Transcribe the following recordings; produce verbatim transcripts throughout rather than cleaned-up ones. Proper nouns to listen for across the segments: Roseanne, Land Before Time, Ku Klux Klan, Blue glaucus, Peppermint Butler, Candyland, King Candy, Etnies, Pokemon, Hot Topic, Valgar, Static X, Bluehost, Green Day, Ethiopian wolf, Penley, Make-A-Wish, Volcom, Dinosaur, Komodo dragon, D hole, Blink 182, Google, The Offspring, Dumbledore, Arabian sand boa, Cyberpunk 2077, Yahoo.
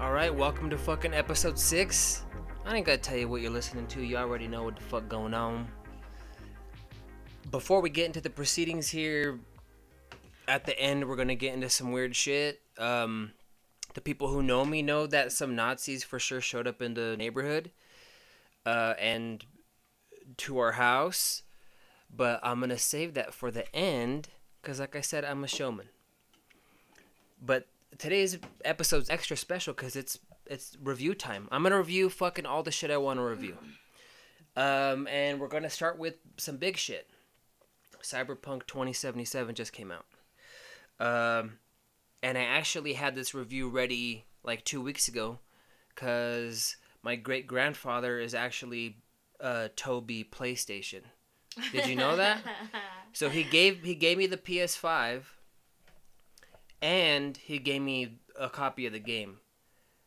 Alright, welcome to fucking episode six. I ain't gotta tell you what you're listening to. You already know what the fuck going on. Before we get into the proceedings here, at the end we're gonna get into some weird shit. Um, the people who know me know that some Nazis for sure showed up in the neighborhood. Uh, and to our house. But I'm gonna save that for the end, because like I said, I'm a showman. But today's episode's extra special because it's it's review time. I'm gonna review fucking all the shit I want to review, um, and we're gonna start with some big shit. Cyberpunk twenty seventy-seven just came out, um, and I actually had this review ready like two weeks ago, because my great grandfather is actually uh, Toby PlayStation. Did you know that? So he gave he gave me the P S five. And he gave me a copy of the game.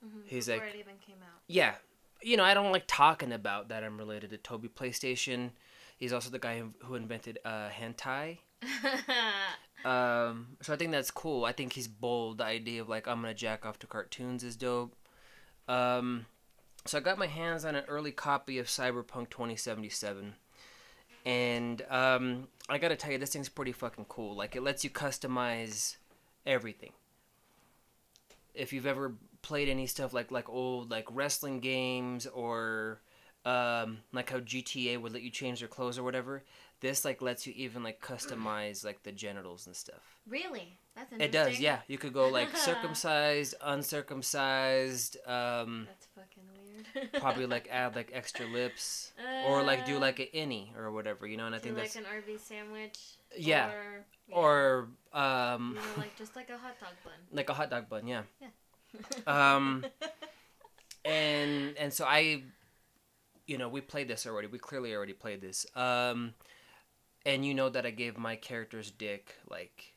Mm-hmm. He's Before like, it even came out. Yeah, you know, I don't like talking about that I'm related to Toby PlayStation. He's also the guy who invented uh, hentai. um, so I think that's cool. I think he's bold. The idea of like I'm gonna jack off to cartoons is dope. Um, so I got my hands on an early copy of Cyberpunk twenty seventy-seven. And um, I gotta tell you, this thing's pretty fucking cool. Like, it lets you customize everything. If you've ever played any stuff like like old like wrestling games, or um like how G T A would let you change your clothes or whatever, this like lets you even like customize like the genitals and stuff. Really? That's interesting. It does, yeah. You could go like circumcised, uncircumcised, um that's fucking weird. Probably like add like extra lips, uh, or like do like an innie or whatever, you know, and I think like that's like an R V sandwich. Yeah. Or, yeah. Or um you know, like just like a hot dog bun. Like a hot dog bun, yeah. Yeah. um and and so I you know, we played this already. We clearly already played this. Um and you know that I gave my character's dick like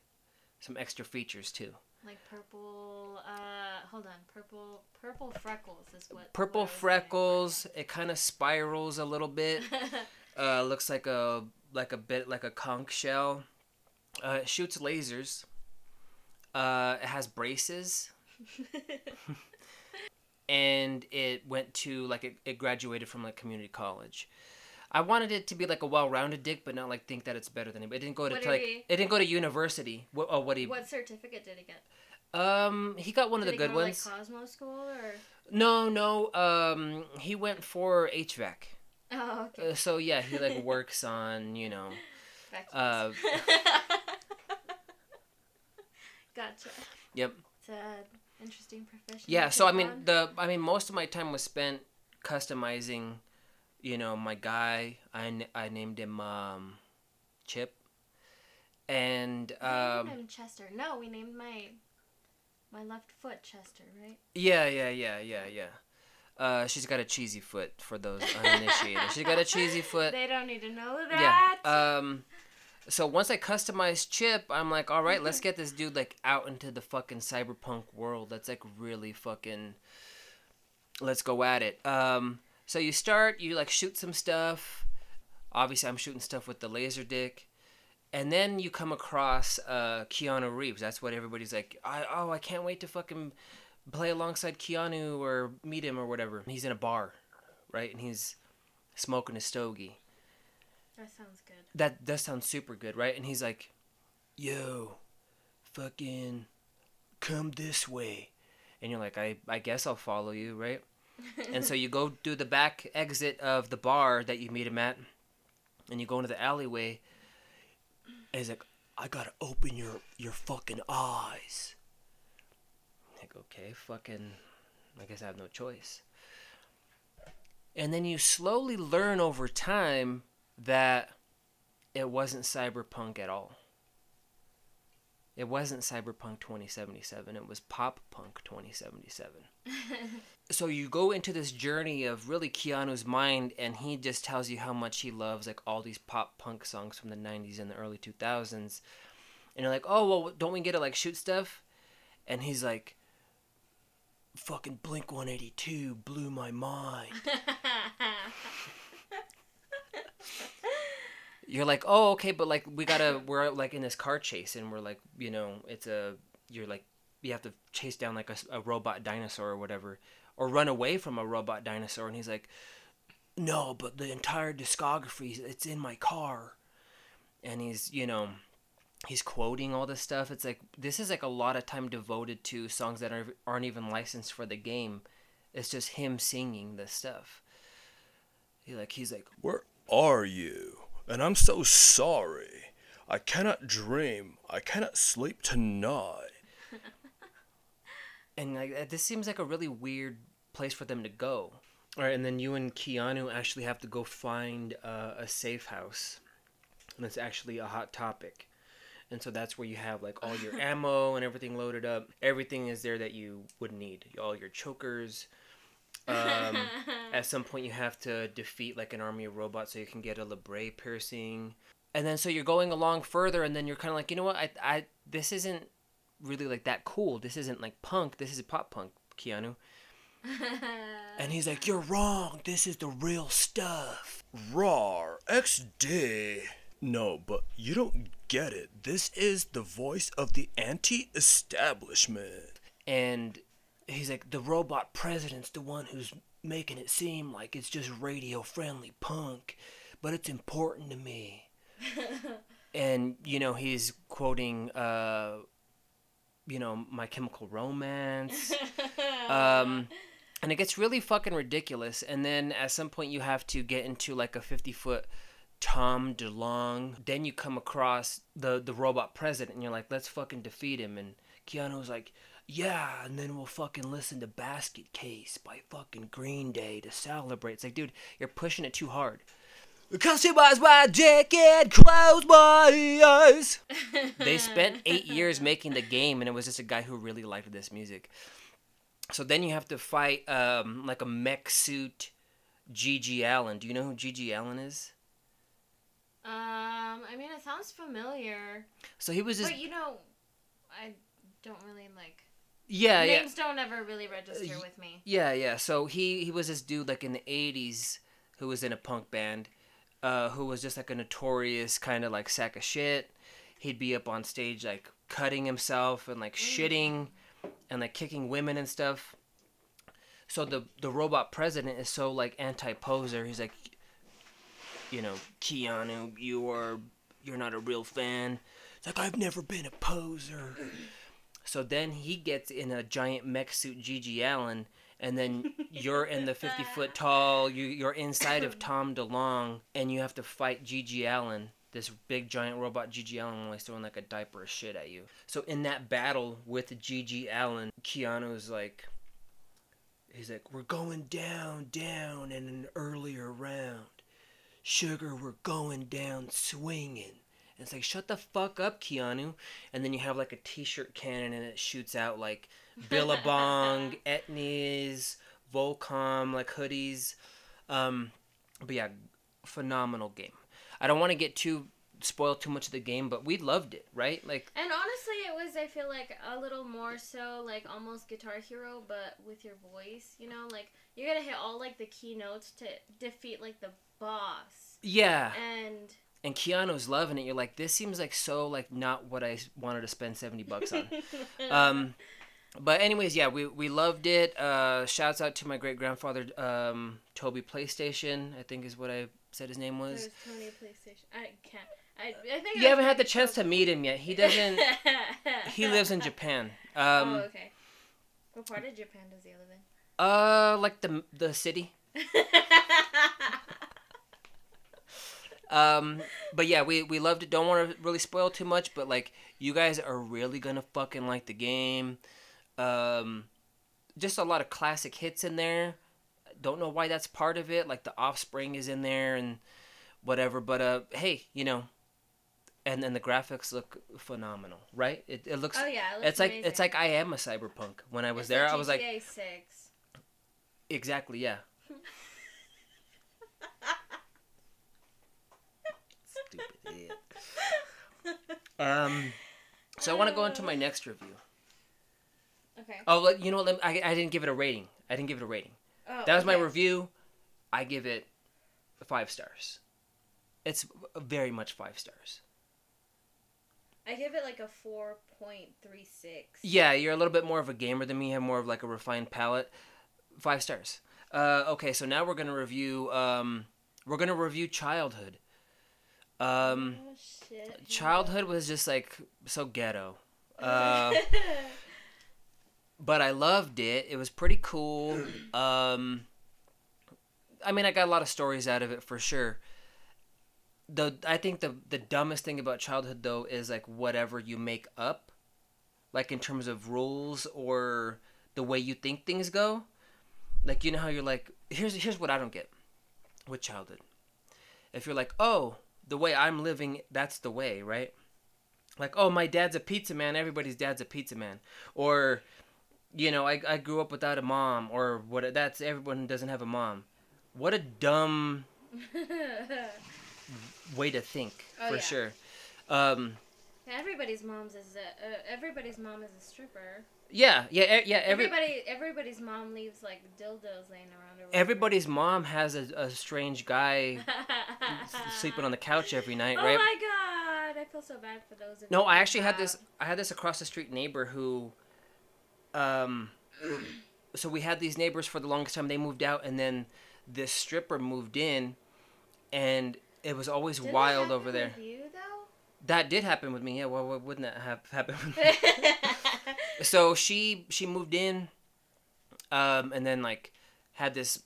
some extra features too. Like purple uh hold on, purple purple freckles is what Purple what freckles, it kind of spirals a little bit. uh looks like a like a bit like a conch shell. Uh, it shoots lasers. Uh, it has braces. And it went to like it, it graduated from like community college. I wanted it to be like a well-rounded dick, but not like think that it's better than anybody. It didn't go to, to like he... it didn't go to university. What oh, what he What certificate did he get? Um, he got one did of the he good go ones. To, like, Cosmo School or No, no. Um, he went for H V A C. Oh, okay. Uh, so yeah, he like works on, you know, uh, gotcha. Yep. It's an interesting profession. Yeah. So I mean, on. the I mean, most of my time was spent customizing, you know, my guy. I, I named him um, Chip, and um, I named him Chester. No, we named my my left foot Chester, right? Yeah, yeah, yeah, yeah, yeah. Uh, she's got a cheesy foot for those uninitiated. She's got a cheesy foot. They don't need to know that. Yeah. Um, so once I customized Chip, I'm like, all right, let's get this dude like out into the fucking cyberpunk world. That's like really fucking. Let's go at it. Um, so you start, you like shoot some stuff. Obviously, I'm shooting stuff with the laser dick, and then you come across uh, Keanu Reeves. That's what everybody's like. I, oh, I can't wait to fucking play alongside Keanu or meet him or whatever. He's in a bar, right? And he's smoking a stogie. That sounds good. That that sounds super good, right? And he's like, yo, fucking come this way. And you're like, I, I guess I'll follow you, right? And so you go do the back exit of the bar that you meet him at, and you go into the alleyway, and he's like, I gotta open your, your fucking eyes. Okay, fucking, I guess I have no choice. And then you slowly learn over time that it wasn't cyberpunk at all. It wasn't Cyberpunk twenty seventy-seven. It was Pop Punk twenty seventy-seven. So you go into this journey of really Keanu's mind, and he just tells you how much he loves like all these pop punk songs from the nineties and the early two thousands. And you're like, oh, well, don't we get to like shoot stuff? And he's like, fucking Blink one eighty-two blew my mind. You're like, oh, okay, but like we gotta, we're like in this car chase, and we're like, you know, it's a, you're like, you have to chase down like a, a robot dinosaur or whatever, or run away from a robot dinosaur. And he's like, no, but the entire discography, it's in my car. And he's, you know, he's quoting all this stuff. It's like, this is like a lot of time devoted to songs that are, aren't even licensed for the game. It's just him singing this stuff. He like, he's like, where are you? And I'm so sorry. I cannot dream. I cannot sleep tonight. And like, this seems like a really weird place for them to go. All right, and then you and Keanu actually have to go find uh, a safe house. And it's actually a Hot Topic. And so that's where you have like all your ammo and everything loaded up. Everything is there that you would need. All your chokers. Um, at some point you have to defeat like an army of robots so you can get a labret piercing. And then so you're going along further, and then you're kind of like, you know what? I, I this isn't really like that cool. This isn't like punk. This is pop punk, Keanu. And he's like, you're wrong. This is the real stuff. Rawr, X D. No, but you don't get it. This is the voice of the anti-establishment. And he's like, the robot president's the one who's making it seem like it's just radio-friendly punk, but it's important to me. And, you know, he's quoting, uh, you know, My Chemical Romance. Um, and it gets really fucking ridiculous. And then at some point you have to get into like a fifty-foot... Tom DeLonge. Then you come across the, the robot president, and you're like, let's fucking defeat him. And Keanu's like, yeah, and then we'll fucking listen to Basket Case by fucking Green Day to celebrate. It's like, dude, you're pushing it too hard. Cause it was my jacket, close my eyes. They spent eight years making the game, and it was just a guy who really liked this music. So then you have to fight um, like a mech suit G G Allin. Do you know who G G Allin is? Um, I mean, it sounds familiar. So he was just... But, you know, I don't really, like... Yeah, names yeah. Names don't ever really register uh, with me. Yeah, yeah. So he, he was this dude, like, in the eighties who was in a punk band, uh, who was just, like, a notorious kind of, like, sack of shit. He'd be up on stage, like, cutting himself and, like, shitting and, like, kicking women and stuff. So the, the robot president is so, like, anti-poser. He's like... You know, Keanu, you are, you're not a real fan. It's like, I've never been a poser. So then he gets in a giant mech suit, G G Allin, and then you're in the fifty-foot tall, you, you're inside of Tom DeLonge, and you have to fight G G Allin, this big giant robot G G Allin, always throwing like a diaper of shit at you. So in that battle with G G Allin, Keanu's like, he's like, we're going down, down in an earlier round. Sugar, we're going down swinging. And it's like, shut the fuck up, Keanu. And then you have like a t-shirt cannon, and it shoots out like Billabong, Etnies, Volcom, like hoodies. Um, but yeah, phenomenal game. I don't want to get too spoiled too much of the game, but we loved it, right? Like, and honestly, it was, I feel like, a little more so like almost Guitar Hero, but with your voice. You know, like you gotta hit all like the key notes to defeat like the boss. Yeah. And and Keanu's loving it. You're like, this seems like so like not what I wanted to spend seventy bucks on. um but anyways, yeah, we we loved it. Uh shouts out to my great grandfather, um Toby PlayStation, I think is what I said his name was. Toby PlayStation. I can't. I, I think You I haven't had the chance Toby. to meet him yet. He doesn't He lives in Japan. Um Oh, okay. What part of Japan does he live in? Uh like the the city. Um, but yeah, we, we loved it. Don't want to really spoil too much, but like, you guys are really gonna fucking like the game. Um, just a lot of classic hits in there. Don't know why that's part of it. Like The Offspring is in there and whatever, but, uh, hey, you know, and then the graphics look phenomenal, right? It it looks, oh yeah, it looks it's amazing. Like, it's like I am a cyberpunk. When I was it's there, I was like, G T A six. Exactly. Yeah. Stupid idiot. Um, so I want to go into my next review. Okay. Oh, you know what? I, I didn't give it a rating. I didn't give it a rating. Oh, that was okay. My review. I give it five stars. It's very much five stars. I give it like a four point three six. Yeah, you're a little bit more of a gamer than me. You have more of like a refined palate. Five stars. Uh, okay, so now we're going to review... Um, we're going to review Childhood. Um, oh, shit. Childhood was just like so ghetto. Uh, but I loved it. It was pretty cool. Um, I mean, I got a lot of stories out of it for sure. The I think the the dumbest thing about Childhood though is like whatever you make up, like in terms of rules or the way you think things go. Like, you know how you're like, here's here's what I don't get with Childhood. If you're like, oh, the way I'm living, that's the way, right? Like, oh, my dad's a pizza man. Everybody's dad's a pizza man. Or, you know, I I grew up without a mom, or what? That's everyone doesn't have a mom. What a dumb way to think, oh, for yeah. sure. Um, everybody's mom's is a, uh, everybody's mom is a stripper. Yeah, yeah, yeah. Every, Everybody, everybody's mom leaves like dildos laying around. Or everybody's mom has a, a strange guy sleeping on the couch every night, oh right? Oh my god, I feel so bad for those. No, I actually had this. I had this across the street neighbor who, um, so we had these neighbors for the longest time. They moved out, and then this stripper moved in, and it was always did wild that over there. With you, though? That did happen with me. Yeah, well, why wouldn't that have happened with me? So she she moved in, um, and then like had this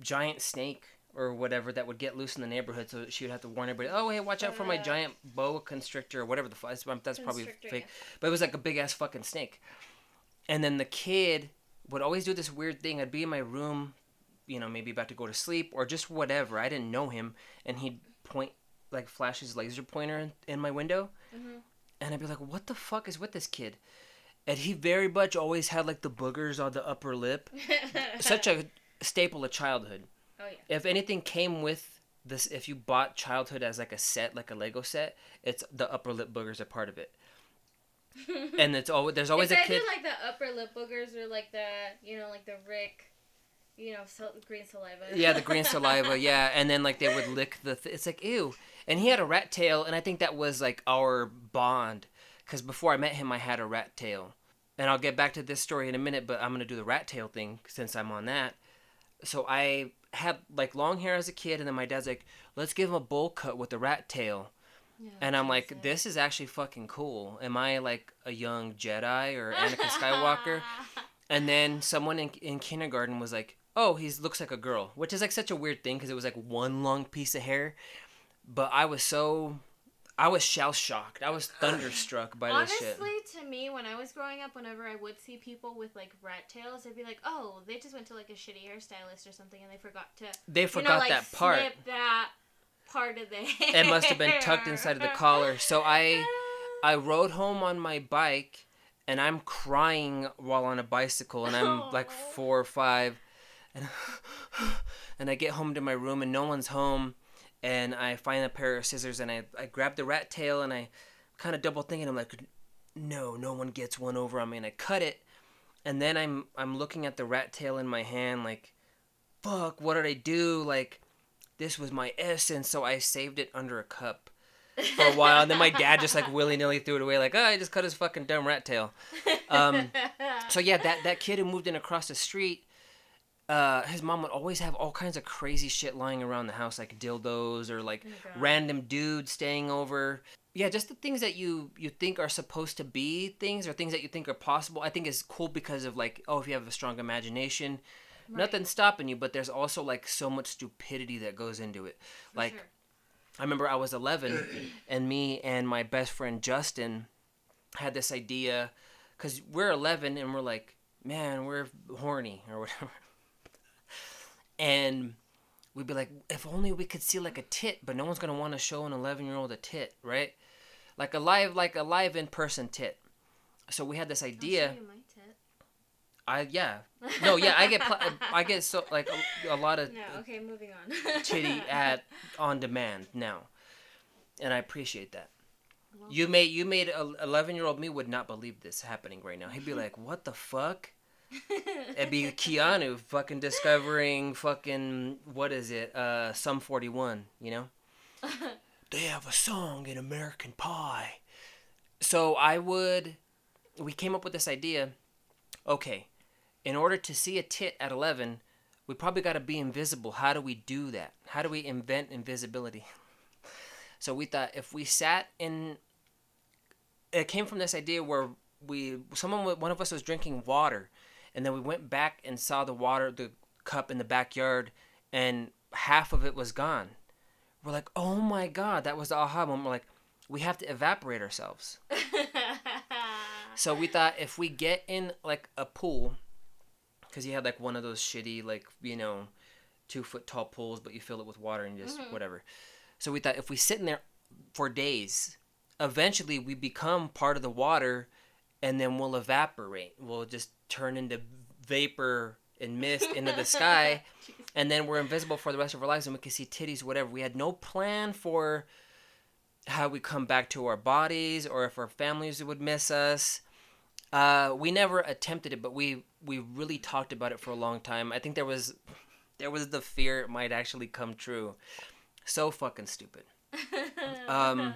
giant snake or whatever that would get loose in the neighborhood. So she would have to warn everybody, oh hey, watch out for my giant boa constrictor or whatever the fuck. That's probably fake, but it was like a big ass fucking snake. And then the kid would always do this weird thing. I'd be in my room, you know, maybe about to go to sleep or just whatever. I didn't know him, and he'd point like flash his laser pointer in, in my window, mm-hmm. and I'd be like, what the fuck is with this kid? And he very much always had, like, the boogers on the upper lip. Such a staple of Childhood. Oh, yeah. If anything came with this, if you bought Childhood as, like, a set, like a Lego set, it's the upper lip boogers are part of it. And it's always, there's always it's a kid. Like, the upper lip boogers are, like, the, you know, like, the Rick, you know, sal- green saliva. Yeah, the green saliva, yeah. And then, like, they would lick the, th- it's like, ew. And he had a rat tail, and I think that was, like, our bond. Because before I met him, I had a rat tail. And I'll get back to this story in a minute, but I'm going to do the rat tail thing since I'm on that. So I had like long hair as a kid, and then my dad's like, let's give him a bowl cut with the rat tail. Yeah, and I'm like, sick. This is actually fucking cool. Am I like a young Jedi or Anakin Skywalker? And then someone in, in kindergarten was like, oh, he looks like a girl, which is like such a weird thing because it was like one long piece of hair. But I was so... I was shell-shocked. I was thunderstruck by this shit. Honestly, to me, when I was growing up, whenever I would see people with, like, rat tails, I'd be like, oh, they just went to, like, a shitty hairstylist or something, and they forgot to... They forgot you know, like, that part. Snip that part of the hair. It must have been tucked inside of the collar. So I, I rode home on my bike, and I'm crying while on a bicycle, and I'm, oh. like, four or five, and, and I get home to my room, and no one's home. And I find a pair of scissors, and I, I grab the rat tail, and I kind of double think, and I'm like, no, no one gets one over on me, and I cut it. And then I'm I'm looking at the rat tail in my hand, like, fuck, what did I do? Like, this was my essence, so I saved it under a cup for a while. And then my dad just, like, willy-nilly threw it away, like, oh, I just cut his fucking dumb rat tail. Um, so, yeah, that, that kid who moved in across the street, Uh, his mom would always have all kinds of crazy shit lying around the house, like dildos or like oh random dudes staying over. Yeah, just the things that you, you think are supposed to be things or things that you think are possible, I think is cool because of like, oh, if you have a strong imagination, right. Nothing's stopping you, but there's also like so much stupidity that goes into it. For like, sure. I remember I was eleven and me and my best friend Justin had this idea because we're eleven and we're like, man, we're horny or whatever. And we'd be like, if only we could see like a tit, but no one's gonna want to show an eleven-year-old a tit, right? Like a live, like a live in-person tit. So we had this idea. I'll show you my tit. I yeah, no yeah, I get pl- I get so like a, a lot of. No, okay, moving on. Titty at on demand now, and I appreciate that. Well, you made you made a eleven-year-old me would not believe this happening right now. He'd be like, what the fuck? It'd be Keanu fucking discovering fucking, what is it, uh, Sum forty-one, you know? They have a song in American Pie. So I would, we came up with this idea, okay, in order to see a tit at eleven, we probably got to be invisible. How do we do that? How do we invent invisibility? So we thought if we sat in, it came from this idea where we, someone, one of us was drinking water, and then we went back and saw the water, the cup in the backyard, and half of it was gone. We're like, oh my God, that was the aha moment. We're like, we have to evaporate ourselves. So we thought if we get in like a pool, because you had like one of those shitty, like, you know, two foot tall pools, but you fill it with water and just mm-hmm. whatever. So we thought if we sit in there for days, eventually we become part of the water, and then we'll evaporate. We'll just turn into vapor and mist into the sky, and then we're invisible for the rest of our lives, and we can see titties, whatever. We had no plan for how we come back to our bodies, or if our families would miss us. Uh, we never attempted it, but we, we really talked about it for a long time. I think there was there was the fear it might actually come true. So fucking stupid. Um,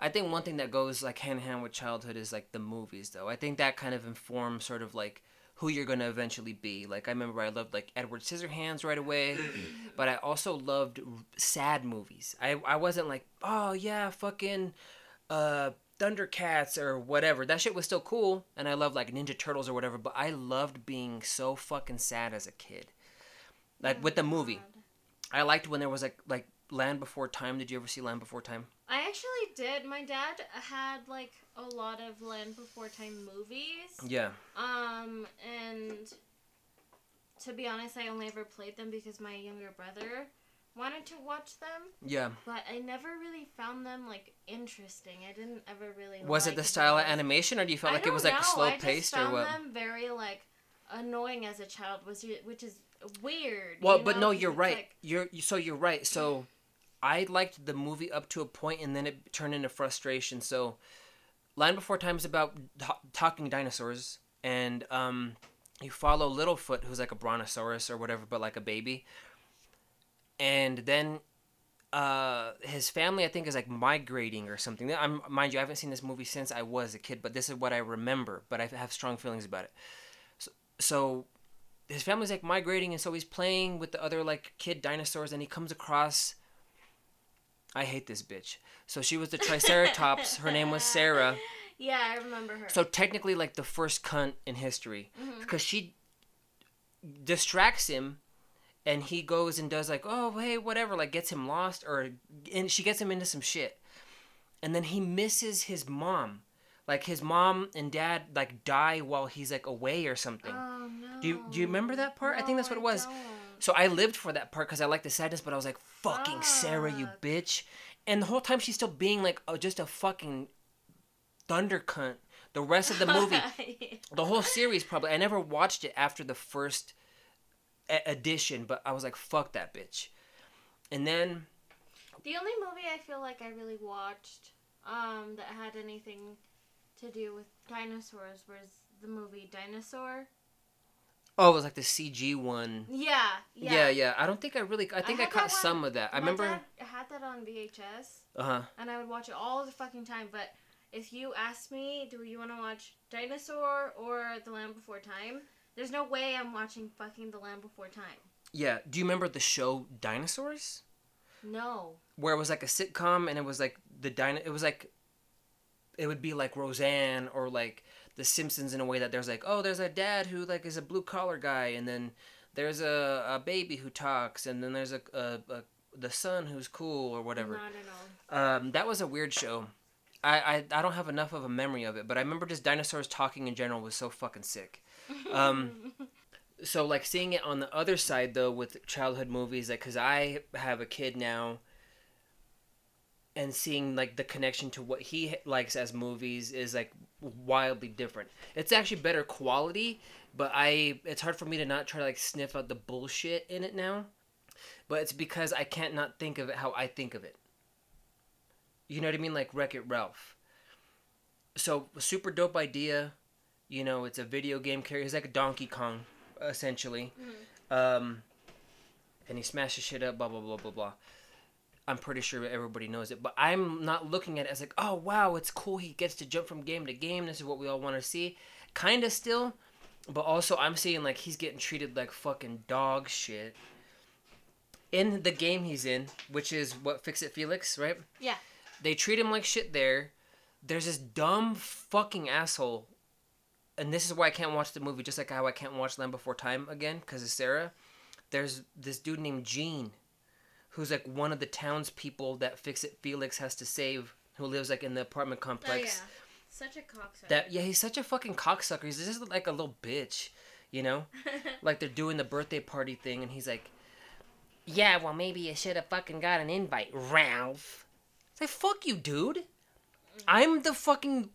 I think one thing that goes like hand in hand with childhood is like the movies, though. I think that kind of informs sort of like who you're going to eventually be. Like I remember I loved like Edward Scissorhands right away, but I also loved sad movies. I, I wasn't like, oh yeah, fucking uh, Thundercats or whatever. That shit was still cool, and I loved like Ninja Turtles or whatever, but I loved being so fucking sad as a kid. Like oh, with the movie. God. I liked when there was like like Land Before Time. Did you ever see Land Before Time? I actually did. My dad had like a lot of Land Before Time movies. Yeah. Um, and to be honest, I only ever played them because my younger brother wanted to watch them. Yeah. But I never really found them like interesting. I didn't ever really. Was it the style of animation, or do you feel like it was like slow paced or what? I just found them very like annoying as a child, which which is weird. Well, but no, you're right. You're so you're right. So. I liked the movie up to a point, and then it turned into frustration. So, Land Before Time is about t- talking dinosaurs, and um, you follow Littlefoot, who's like a brontosaurus or whatever, but like a baby. And then uh, his family, I think, is like migrating or something. I'm, mind you, I haven't seen this movie since I was a kid, but this is what I remember. But I have strong feelings about it. So. so his family's like migrating, and so he's playing with the other like kid dinosaurs, and he comes across. I hate this bitch. So she was the Triceratops. Her name was Sarah. Yeah, I remember her. So technically, like, the first cunt in history. Mm-hmm. Because she distracts him, and he goes and does, like, oh, hey, whatever. Like, gets him lost, or and she gets him into some shit. And then he misses his mom. Like, his mom and dad, like, die while he's, like, away or something. Oh, no. Do you, do you remember that part? No, I think that's what it was. I don't. So I lived for that part because I liked the sadness, but I was like, fucking Sarah, you bitch. And the whole time she's still being like, oh, just a fucking thunder cunt. The rest of the movie, yeah. The whole series probably. I never watched it after the first a- edition, but I was like, fuck that bitch. And then... The only movie I feel like I really watched um, that had anything to do with dinosaurs was the movie Dinosaur. Oh, it was like the C G one. Yeah, yeah. Yeah, yeah. I don't think I really... I think I, I caught some of that. I remember... I had that on V H S. Uh-huh. And I would watch it all the fucking time. But if you asked me, do you want to watch Dinosaur or The Land Before Time? There's no way I'm watching fucking The Land Before Time. Yeah. Do you remember the show Dinosaurs? No. Where it was like a sitcom and it was like the... Dino- it was like... It would be like Roseanne or like... The Simpsons in a way that there's like, oh, there's a dad who like is a blue collar guy, and then there's a, a baby who talks, and then there's a, a, a the son who's cool or whatever. Not at all. Um, that was a weird show. I, I I don't have enough of a memory of it, but I remember just dinosaurs talking in general was so fucking sick. Um, so like seeing it on the other side though with childhood movies, like because I have a kid now. And seeing, like, the connection to what he likes as movies is, like, wildly different. It's actually better quality, but I... It's hard for me to not try to, like, sniff out the bullshit in it now. But it's because I can't not think of it how I think of it. You know what I mean? Like, Wreck-It Ralph. So, super dope idea. You know, it's a video game character. He's like a Donkey Kong, essentially. Mm-hmm. Um, and he smashes shit up, blah, blah, blah, blah, blah. I'm pretty sure everybody knows it, but I'm not looking at it as like, oh, wow, it's cool. He gets to jump from game to game. This is what we all want to see. Kind of still, but also I'm seeing like he's getting treated like fucking dog shit in the game he's in, which is what Fix-It Felix, right? Yeah. They treat him like shit there. There's this dumb fucking asshole, and this is why I can't watch the movie, just like how I can't watch Land Before Time again, because of Sarah. There's this dude named Gene, who's like one of the townspeople that Fix-It Felix has to save, who lives like in the apartment complex. Oh, yeah. Such a cocksucker. That, yeah, he's such a fucking cocksucker. He's just like a little bitch, you know? Like they're doing the birthday party thing, and he's like, yeah, well, maybe you should have fucking got an invite, Ralph. It's like, fuck you, dude. I'm the fucking...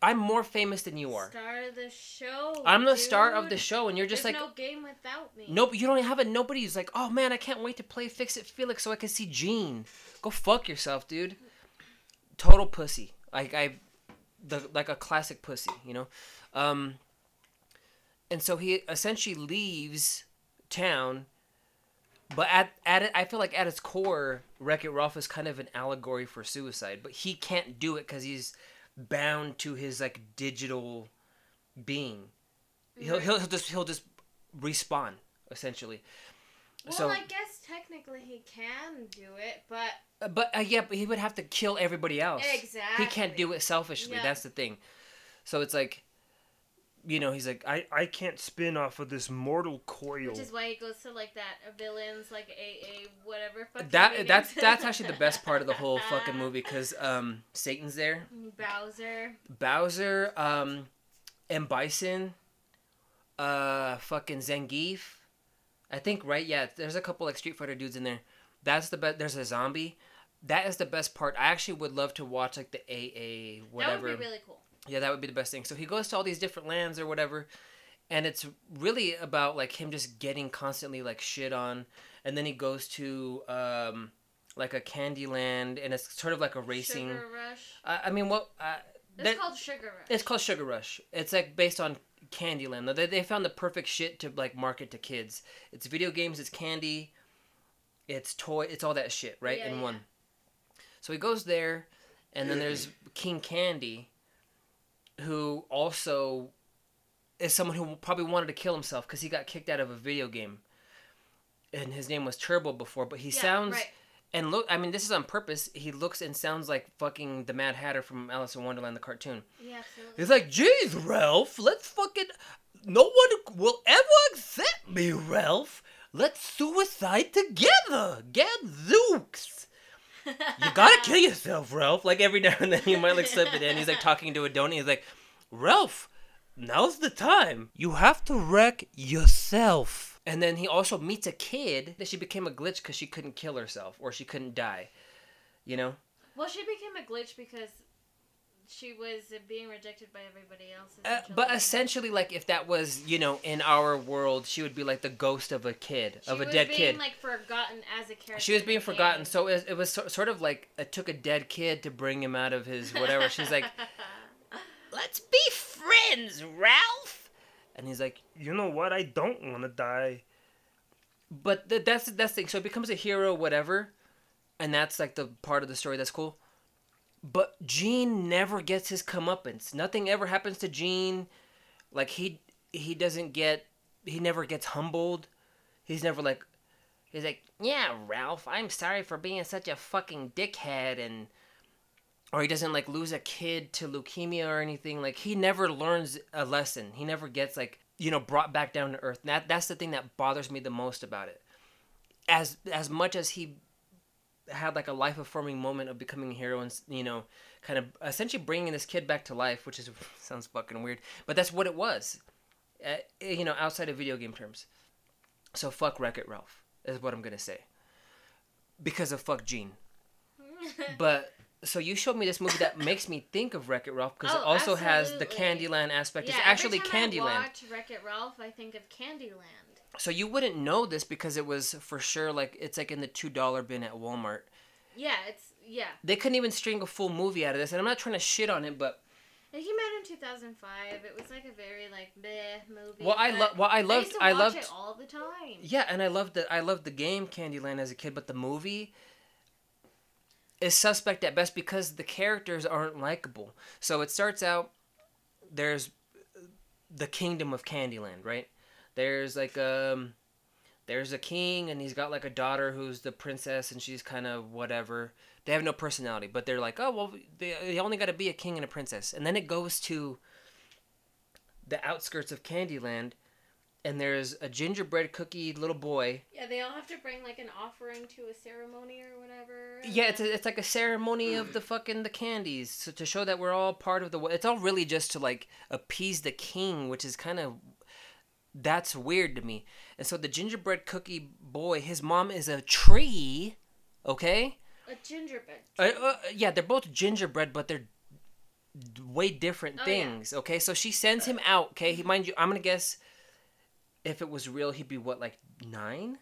I'm more famous than you are. Star of the show, I'm the dude. Star of the show, and you're just There's like... There's no game without me. Nope, you don't have it. Nobody's like, oh, man, I can't wait to play Fix-It Felix so I can see Gene. Go fuck yourself, dude. Total pussy. Like, I... The, like a classic pussy, you know? Um, and so he essentially leaves town, but at, at it, I feel like at its core, Wreck-It Ralph is kind of an allegory for suicide, but he can't do it because he's... bound to his like digital being. He'll he'll, he'll just he'll just respawn essentially. Well, so, I guess technically he can do it, but but uh, yeah, but he would have to kill everybody else. Exactly. He can't do it selfishly. No. That's the thing. So it's like, you know, he's like, I, I can't spin off of this mortal coil. Which is why he goes to like that villains like A A whatever. Fucking that that's that's actually the best part of the whole fucking movie because um Satan's there. Bowser. Bowser, um, M. Bison, uh, fucking Zangief, I think, right? Yeah, there's a couple like Street Fighter dudes in there. That's the best. There's a zombie. That is the best part. I actually would love to watch like the A A whatever. That would be really cool. Yeah, that would be the best thing. So he goes to all these different lands or whatever, and it's really about like him just getting constantly like shit on, and then he goes to um, like a Candyland, and it's sort of like a racing. Sugar Rush. Uh, I mean, what? Well, uh, it's that, called Sugar Rush. It's called Sugar Rush. It's like based on Candyland. They they found the perfect shit to like market to kids. It's video games. It's candy. It's toy. It's all that shit, right? Yeah, in yeah. one. So he goes there, and then there's King Candy, who also is someone who probably wanted to kill himself because he got kicked out of a video game. And his name was Turbo before, but he yeah, sounds... Right. And look, I mean, this is on purpose. He looks and sounds like fucking the Mad Hatter from Alice in Wonderland, the cartoon. Yeah, absolutely. He's like, geez, Ralph, let's fucking... No one will ever accept me, Ralph. Let's suicide together. Gadzooks. You gotta kill yourself, Ralph. Like, every now and then you might, like, slip it in. He's, like, talking to a donut. He's like, Ralph, now's the time. You have to wreck yourself. And then he also meets a kid that she became a glitch because she couldn't kill herself or she couldn't die, you know? Well, she became a glitch because she was being rejected by everybody else. Essentially. Uh, but essentially, like, if that was, you know, in our world, she would be like the ghost of a kid, she of a dead kid. She was being, like, forgotten as a character. She was being forgotten, so it, it was so, sort of like it took a dead kid to bring him out of his whatever. She's like, let's be friends, Ralph! And he's like, you know what, I don't want to die. But th- that's, that's the thing, so it becomes a hero, whatever, and that's, like, the part of the story that's cool. But Gene never gets his comeuppance. Nothing ever happens to Gene. Like, he he doesn't get... He never gets humbled. He's never like... He's like, yeah, Ralph, I'm sorry for being such a fucking dickhead. And or he doesn't, like, lose a kid to leukemia or anything. Like, he never learns a lesson. He never gets, like, you know, brought back down to earth. And that That's the thing that bothers me the most about it. As As much as he... had like a life affirming moment of becoming a hero and, you know, kind of essentially bringing this kid back to life, which is sounds fucking weird, but that's what it was, uh, you know, outside of video game terms. So fuck Wreck-It Ralph is what I'm gonna say because of fuck Gene. But so you showed me this movie that makes me think of Wreck-It Ralph because oh, it also absolutely. has the Candyland aspect. Yeah, it's actually every time Candyland. I watch Wreck-It Ralph, I think of Candyland. So you wouldn't know this because it was for sure like it's like in the two dollar bin at Walmart. Yeah, it's yeah. They couldn't even string a full movie out of this, and I'm not trying to shit on it, but it came out in two thousand five. It was like a very like bleh movie. Well, I love. Well, I loved. I, used to watch I loved it all the time. Yeah, and I loved the I loved the game Candyland as a kid, but the movie, is suspect at best because the characters aren't likable. So it starts out, there's the kingdom of Candyland, right? There's like um there's a king, and he's got like a daughter who's the princess, and she's kind of whatever. They have no personality, but they're like, oh, well, they, they only got to be a king and a princess. And then it goes to the outskirts of Candyland, and there's a gingerbread cookie little boy. Yeah, they all have to bring like an offering to a ceremony or whatever. Yeah, it's a, it's like a ceremony of the fucking the candies, so to show that we're all part of the. It's all really just to like appease the king, which is kind of that's weird to me. And so the gingerbread cookie boy, his mom is a tree, okay? A gingerbread. Uh, uh, yeah, they're both gingerbread, but they're way different oh, things. Yeah. Okay, so she sends him out. Okay, he mind you, I'm gonna guess. If it was real, he'd be, what, like nine?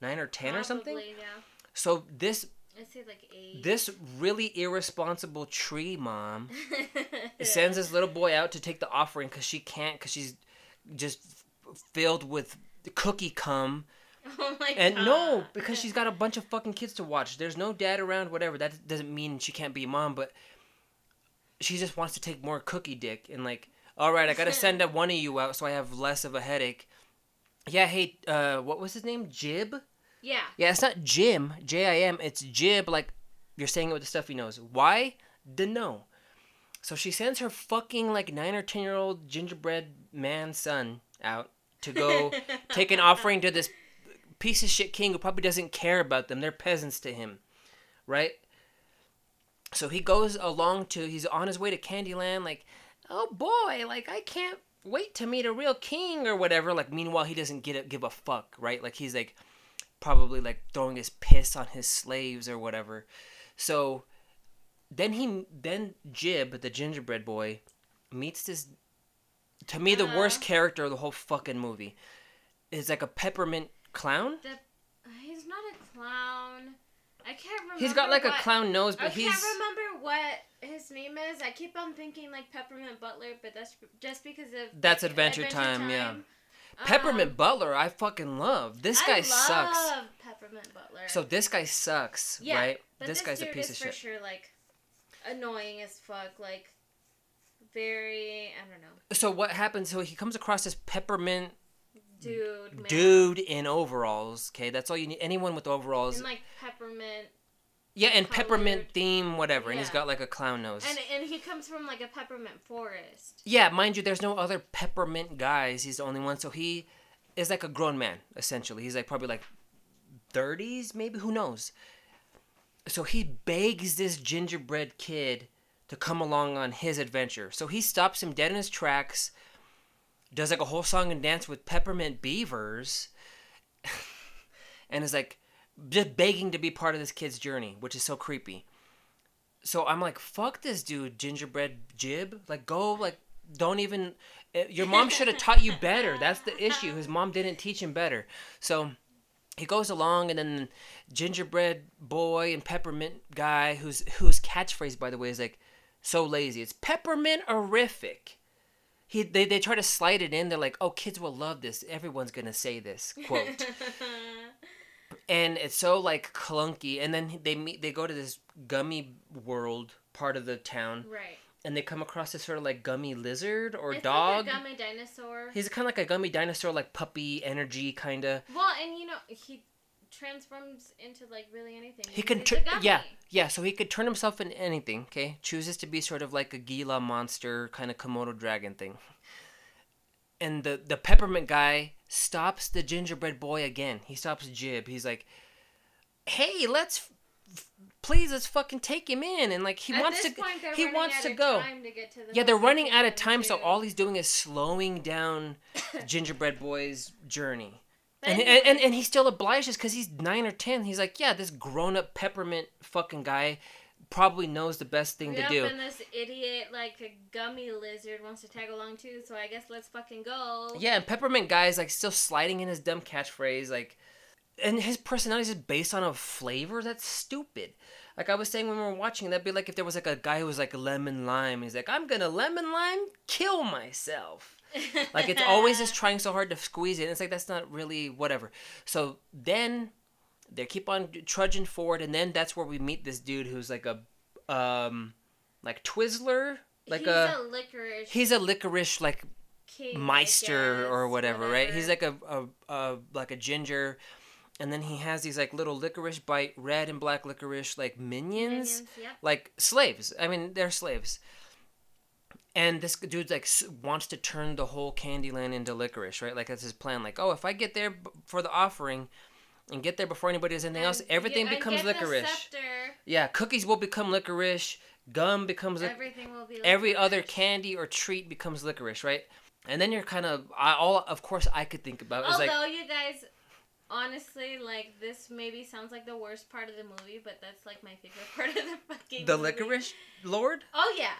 Nine or ten Probably, or something? Probably, yeah. So this... I'd say like eight. This really irresponsible tree mom sends this little boy out to take the offering because she can't, because she's just filled with cookie cum. Oh, my and God. And no, because she's got a bunch of fucking kids to watch. There's no dad around, whatever. That doesn't mean she can't be a mom, but she just wants to take more cookie dick and, like, all right, I got to send one of you out so I have less of a headache. Yeah, hey, uh, what was his name? Jib? Yeah. Yeah, it's not Jim, J I M. It's Jib, like, you're saying it with the stuff he knows. Why? Dunno. So she sends her fucking, like, nine or ten-year-old gingerbread man son out to go take an offering to this piece of shit king who probably doesn't care about them. They're peasants to him, right? So he goes along to, he's on his way to Candyland, like, oh, boy, like, I can't wait to meet a real king or whatever. Like, meanwhile, he doesn't get a, give a fuck, right? Like, he's, like, probably, like, throwing his piss on his slaves or whatever. So then he, then Jib, the gingerbread boy, meets this, to me, the uh, worst character of the whole fucking movie. It's, like, a peppermint clown. The, he's not a clown. I can't remember. He's got like what, a clown nose, but I he's. I can't remember what his name is. I keep on thinking like Peppermint Butler, but that's just because of. That's like, Adventure, Adventure Time, Time, yeah. Um, Peppermint Butler, I fucking love. This guy I love sucks. I love Peppermint Butler. So this guy sucks, yeah, right? But this, this guy's dude a piece is of shit. For sure, like, annoying as fuck. Like, very. I don't know. So what happens? So he comes across this Peppermint. Dude, man. Dude in overalls. Okay, that's all you need. Anyone with overalls. And like peppermint. Yeah, and colored. Peppermint theme, whatever. Yeah. And he's got like a clown nose. And and he comes from like a peppermint forest. Yeah, mind you, there's no other peppermint guys. He's the only one. So he is like a grown man, essentially. He's like probably like thirties, maybe. Who knows? So he begs this gingerbread kid to come along on his adventure. So he stops him dead in his tracks. Does like a whole song and dance with peppermint beavers and is like just begging to be part of this kid's journey, which is so creepy. So I'm like, fuck this dude, gingerbread Jib. Like, go, like, don't even. Your mom should have taught you better. That's the issue. His mom didn't teach him better. So he goes along, and then gingerbread boy and peppermint guy, whose, whose catchphrase, by the way, is like, so lazy. It's peppermint-orific. He they, they try to slide it in. They're like, oh, kids will love this. Everyone's going to say this, quote. And it's so, like, clunky. And then they meet, they go to this gummy world part of the town. Right. And they come across this sort of, like, gummy lizard or it's dog. It's like a gummy dinosaur. He's kind of like a gummy dinosaur, like, puppy energy, kind of. Well, and, you know, he transforms into, like, really anything. He, he can tr- Yeah, yeah. So he could turn himself into anything, okay? Chooses to be sort of like a Gila monster, kind of Komodo dragon thing. And the, the peppermint guy stops the gingerbread boy again. He stops Jib. He's like, hey, let's... F- please, let's fucking take him in. And, like, he At wants to... Point, he wants to go. To to the yeah, they're running out of time, so all he's doing is slowing down gingerbread boy's journey. And, and and and he still obliges because he's nine or ten. He's like, yeah, this grown-up peppermint fucking guy probably knows the best thing yep, to do. And this idiot, like a gummy lizard, wants to tag along too. So I guess let's fucking go. Yeah, and peppermint guy's like still sliding in his dumb catchphrase, like, and his personality is just based on a flavor that's stupid. Like I was saying when we were watching, that'd be like if there was like a guy who was like lemon lime. He's like, I'm gonna lemon lime kill myself. Like, it's always just trying so hard to squeeze it. And it's like, that's not really whatever. So then They keep on trudging forward, and then that's where we meet this dude who's like a, um, like Twizzler, like he's a, a licorice. He's a licorice like King, Meister guess, or whatever, whatever, right? He's like a, a, a like a ginger, and then he has these like little licorice bite, red and black licorice like minions, minions yeah. like slaves. I mean, they're slaves. And this dude like wants to turn the whole Candyland into licorice, right? Like that's his plan. Like, oh, if I get there for the offering, and get there before anybody does anything and else, everything get, becomes licorice. The scepter. Yeah, cookies will become licorice. Gum becomes licorice. Everything will be licorice. Every other candy or treat becomes licorice, right? And then you're kind of I, all. Of course, I could think about. Although like, you guys, honestly, like this maybe sounds like the worst part of the movie, but that's like my favorite part of the fucking. The movie. Licorice Lord. Oh yeah.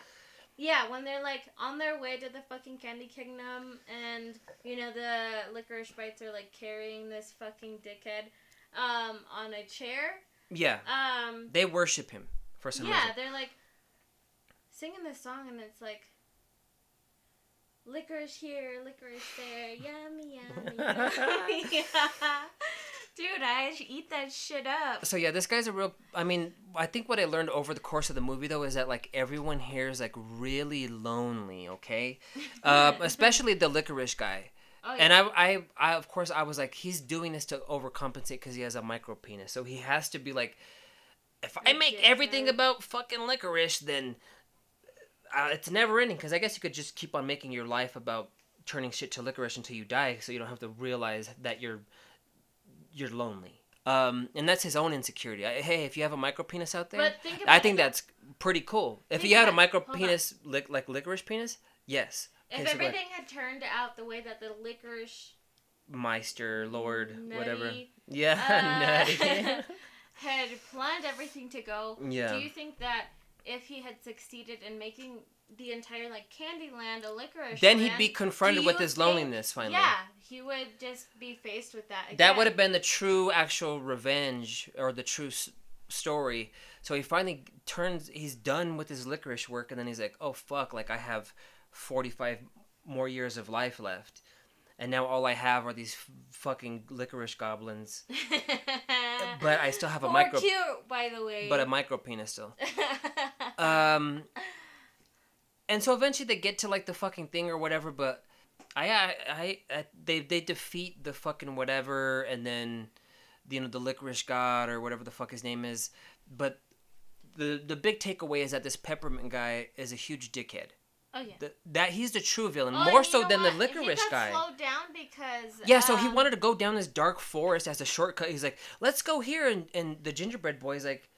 Yeah, when they're, like, on their way to the fucking Candy Kingdom, and, you know, the licorice bites are, like, carrying this fucking dickhead um, on a chair. Yeah. Um, they worship him for some yeah, reason. Yeah, they're, like, singing this song, and it's, like, licorice here, licorice there, yummy, yummy, yummy. Yeah. Dude, I should eat that shit up. So yeah, this guy's a real... I mean, I think what I learned over the course of the movie, though, is that, like, everyone here is, like, really lonely, okay? Uh, especially the licorice guy. Oh, yeah. And I, I, I, of course, I was like, he's doing this to overcompensate because he has a micro penis. So he has to be like, if I make everything about fucking licorice, then uh, it's never ending. Because I guess you could just keep on making your life about turning shit to licorice until you die so you don't have to realize that you're... you're lonely. Um, and that's his own insecurity. I, hey, if you have a micro penis out there, think I think that's pretty cool. If you had a micro penis, lic, like licorice penis, yes. If okay, everything so had turned out the way that the licorice... Meister, Lord, nutty, whatever. Yeah, uh, nutty. had planned everything to go. Yeah. Do you think that if he had succeeded in making the entire, like, Candyland a licorice Then land, he'd be confronted with his think, loneliness, finally. Yeah, he would just be faced with that again. That would have been the true actual revenge, or the true s- story. So he finally turns, he's done with his licorice work, and then he's like, oh, fuck, like, I have forty-five more years of life left. And now all I have are these f- fucking licorice goblins. But I still have a More micro... cute, by the way. But a micro penis still. um... And so eventually they get to, like, the fucking thing or whatever, but I, I, I, I they, they defeat the fucking whatever, and then, you know, the licorice god or whatever the fuck his name is. But the the big takeaway is that this peppermint guy is a huge dickhead. Oh, yeah. The, that he's the true villain, oh, more so than what? the licorice he got guy. Slowed down because, yeah, um... so he wanted to go down this dark forest as a shortcut. He's like, let's go here, and, and the gingerbread boy's like,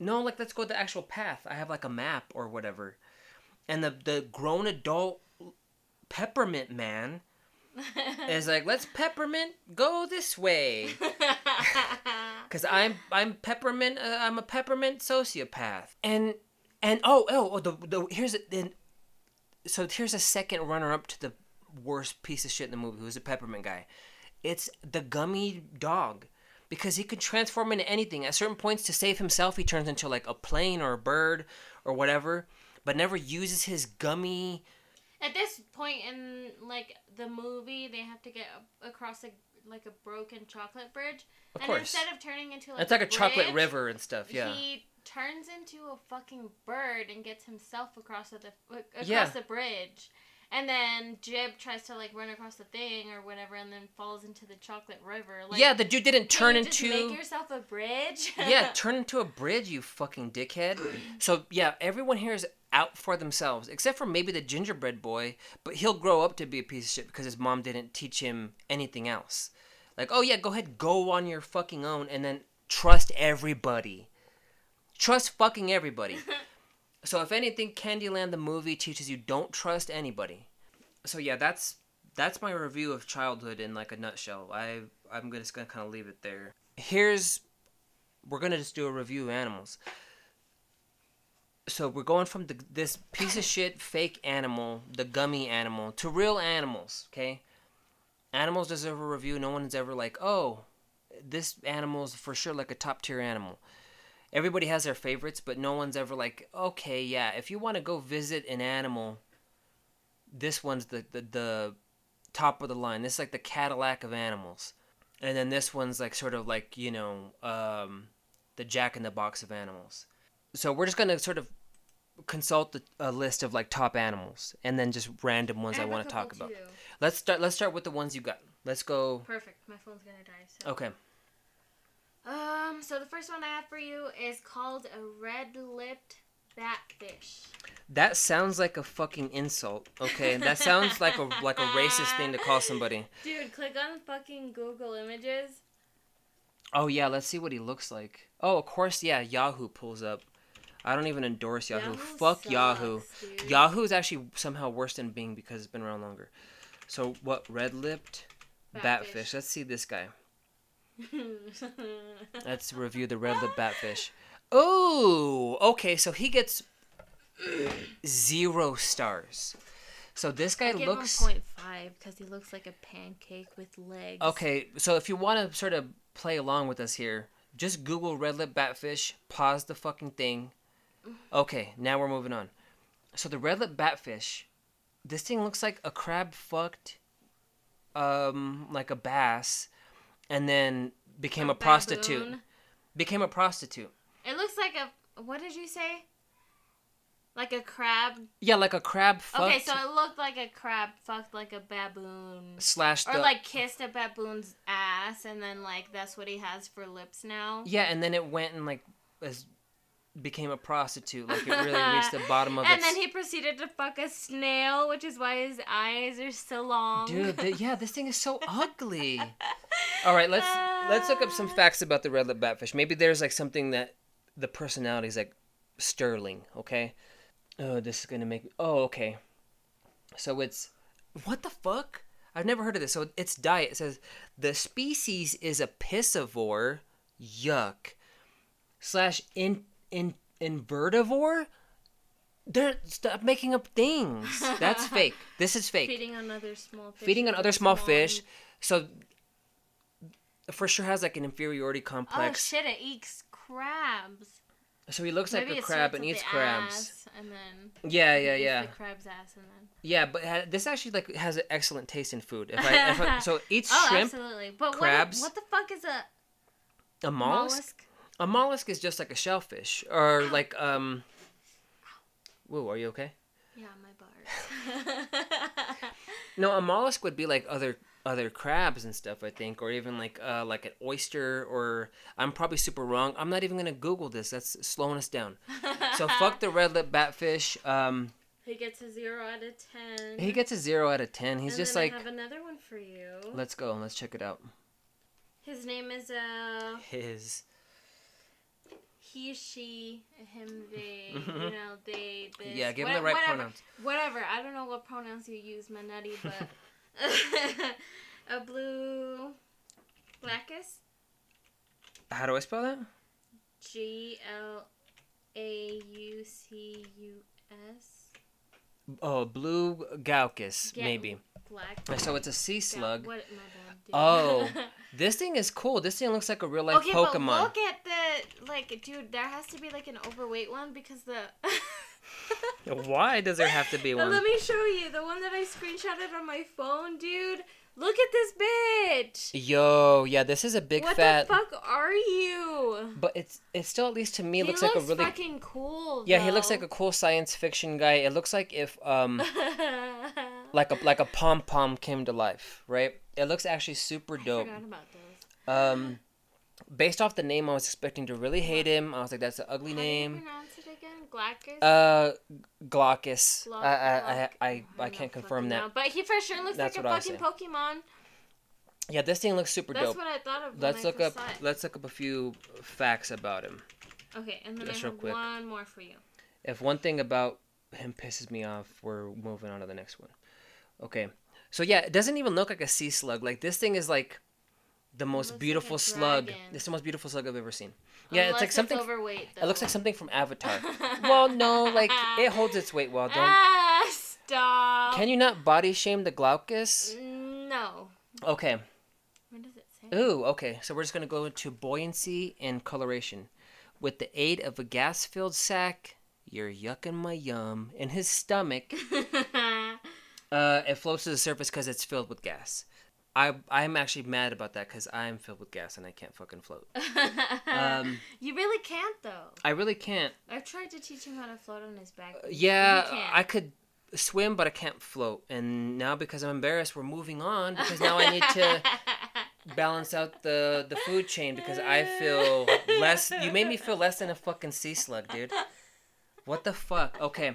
no, like, let's go the actual path. I have, like, a map or whatever. And the, the grown adult peppermint man is like, let's peppermint go this way. Because I'm I'm peppermint uh, I'm a peppermint sociopath. And and oh oh the the here's then so here's a second runner up to the worst piece of shit in the movie, who's the peppermint guy. It's the gummy dog. Because he could transform into anything. At certain points to save himself, he turns into like a plane or a bird or whatever. But never uses his gummy... At this point in, like, the movie, they have to get across, a, like, a broken chocolate bridge. Of and course. Instead of turning into, like, It's like a, a bridge, chocolate river and stuff, yeah. He turns into a fucking bird and gets himself across the across yeah. the bridge. And then Jib tries to, like, run across the thing or whatever and then falls into the chocolate river. Like, yeah, the dude didn't turn you into... Just make yourself a bridge? Yeah, turn into a bridge, you fucking dickhead. So, yeah, everyone here is... out for themselves, except for maybe the gingerbread boy, but he'll grow up to be a piece of shit because his mom didn't teach him anything else. Like, oh yeah, go ahead, go on your fucking own, and then trust everybody. Trust fucking everybody. So if anything, Candyland the movie teaches you don't trust anybody. So yeah, that's that's my review of childhood in like a nutshell. I I'm just gonna kind of leave it there. Here's we're gonna just do a review of animals. So we're going from the, this piece of shit fake animal, the gummy animal, to real animals, okay? Animals deserve a review. No one's ever like, oh, this animal's for sure like a top-tier animal. Everybody has their favorites, but no one's ever like, okay, yeah, if you want to go visit an animal, this one's the, the, the top of the line. This is like the Cadillac of animals. And then this one's like sort of like, you know, um, the Jack in the Box of animals. So we're just going to sort of consult the, a list of like top animals and then just random ones I, I want to talk about. Too. Let's start Let's start with the ones you got. Let's go. Perfect. My phone's going to die. So. Okay. Um. So the first one I have for you is called a red-lipped batfish. That sounds like a fucking insult. Okay, that sounds like a like a racist thing to call somebody. Dude, click on fucking Google Images. Oh yeah, let's see what he looks like. Oh, of course, yeah, Yahoo pulls up. I don't even endorse Yahoo. Yahoo Fuck sucks, Yahoo. Dude. Yahoo is actually somehow worse than Bing because it's been around longer. So what? Red-lipped batfish. batfish. Let's see this guy. Let's review the red-lipped batfish. Oh, okay. So he gets zero stars. So this guy I give looks him a point five because he looks like a pancake with legs. Okay, so if you want to sort of play along with us here, just Google red-lipped batfish. Pause the fucking thing. Okay, now we're moving on. So the red-lipped batfish, this thing looks like a crab fucked, um, like a bass, and then became a, a prostitute. Became a prostitute. It looks like a, what did you say? Like a crab? Yeah, like a crab fucked. Okay, so it looked like a crab fucked like a baboon. Slash the... Or like kissed a baboon's ass, and then like that's what he has for lips now. Yeah, and then it went and like as, became a prostitute. Like it really reached the bottom of it. And its... then he proceeded to fuck a snail, which is why his eyes are so long. Dude, the, yeah, this thing is so ugly. All right, let's, uh... let's look up some facts about the red-lipped batfish. Maybe there's like something that the personality is like sterling, okay? Oh, this is gonna make me... Oh, okay. So it's... What the fuck? I've never heard of this. So its diet, it says, the species is a piscivore, yuck, slash in, in, invertivore? They're... Stop making up things. That's fake. This is fake. Feeding on other small fish. Feeding on other small, small fish. And... So... For sure has like an inferiority complex. Oh, shit, it eats crabs. So he looks Maybe like a crab and eats crabs. Ass and then yeah, yeah, yeah. Eats the crab's ass and then. Yeah, but this actually like has an excellent taste in food. If I, if I, so eats oh, shrimp, absolutely. But crabs. What, what the fuck is a a mollusk? mollusk? A mollusk is just like a shellfish or Ow. like um. Ow. Whoa, are you okay? Yeah, my bars. No, a mollusk would be like other. Other crabs and stuff, I think, or even like uh, like an oyster, or I'm probably super wrong. I'm not even gonna Google this. That's slowing us down. So fuck the red-lipped batfish. Um, he gets a zero out of ten. He gets a zero out of ten. He's and just then like. I have another one for you. Let's go. Let's check it out. His name is uh. His. He, she, him, they, you know, they, this. Yeah, give what, him the right whatever, pronouns. Whatever. I don't know what pronouns you use, my nutty, but. A blue glacis. How do I spell that? G L A U C U S. Oh, blue glaucus, yeah, maybe. Black. So it's a sea slug. Yeah, what, oh, this thing is cool. This thing looks like a real life okay, Pokemon. Okay, but look at the like, dude. There has to be like an overweight one because the. Why does there have to be one? Now let me show you the one that I screenshotted on my phone, dude. Look at this bitch. Yo, yeah, this is a big what fat. What the fuck are you? But it's it's still at least to me he looks, looks like a really fucking cool. Yeah, though. He looks like a cool science fiction guy. It looks like if um like a like a pom pom came to life, right? It looks actually super dope. I forgot about this. Um, based off the name, I was expecting to really hate him. I was like, that's an ugly How name. Do you pronounce it again? Glaucus? Uh, Glaucus. Glo- I, I, I, I, I can't confirm that. Know. But he for sure looks that's like a fucking Pokemon. Yeah, this thing looks super that's dope. That's what I thought of. Let's look up. It. Let's look up a few facts about him. Okay, and then Just I have quick. one more for you. If one thing about him pisses me off, we're moving on to the next one. Okay, so yeah, it doesn't even look like a sea slug. Like this thing is like. The most beautiful like slug. It's the most beautiful slug I've ever seen. Yeah, Unless it's like something. It's overweight, though. It looks like something from Avatar. Well, no, like it holds its weight well. Don't. Ah, stop. Can you not body shame the Glaucus? No. Okay. What does it say? Ooh, okay. So we're just gonna go into buoyancy and coloration. With the aid of a gas-filled sac, you're yucking my yum in his stomach. uh, it floats to the surface because it's filled with gas. I, I'm actually mad about that because I'm filled with gas and I can't fucking float. um, you really can't, though. I really can't. I've tried to teach him how to float on his back. Uh, yeah, I could swim, but I can't float. And now because I'm embarrassed, we're moving on because now I need to balance out the, the food chain because I feel less. You made me feel less than a fucking sea slug, dude. What the fuck? Okay,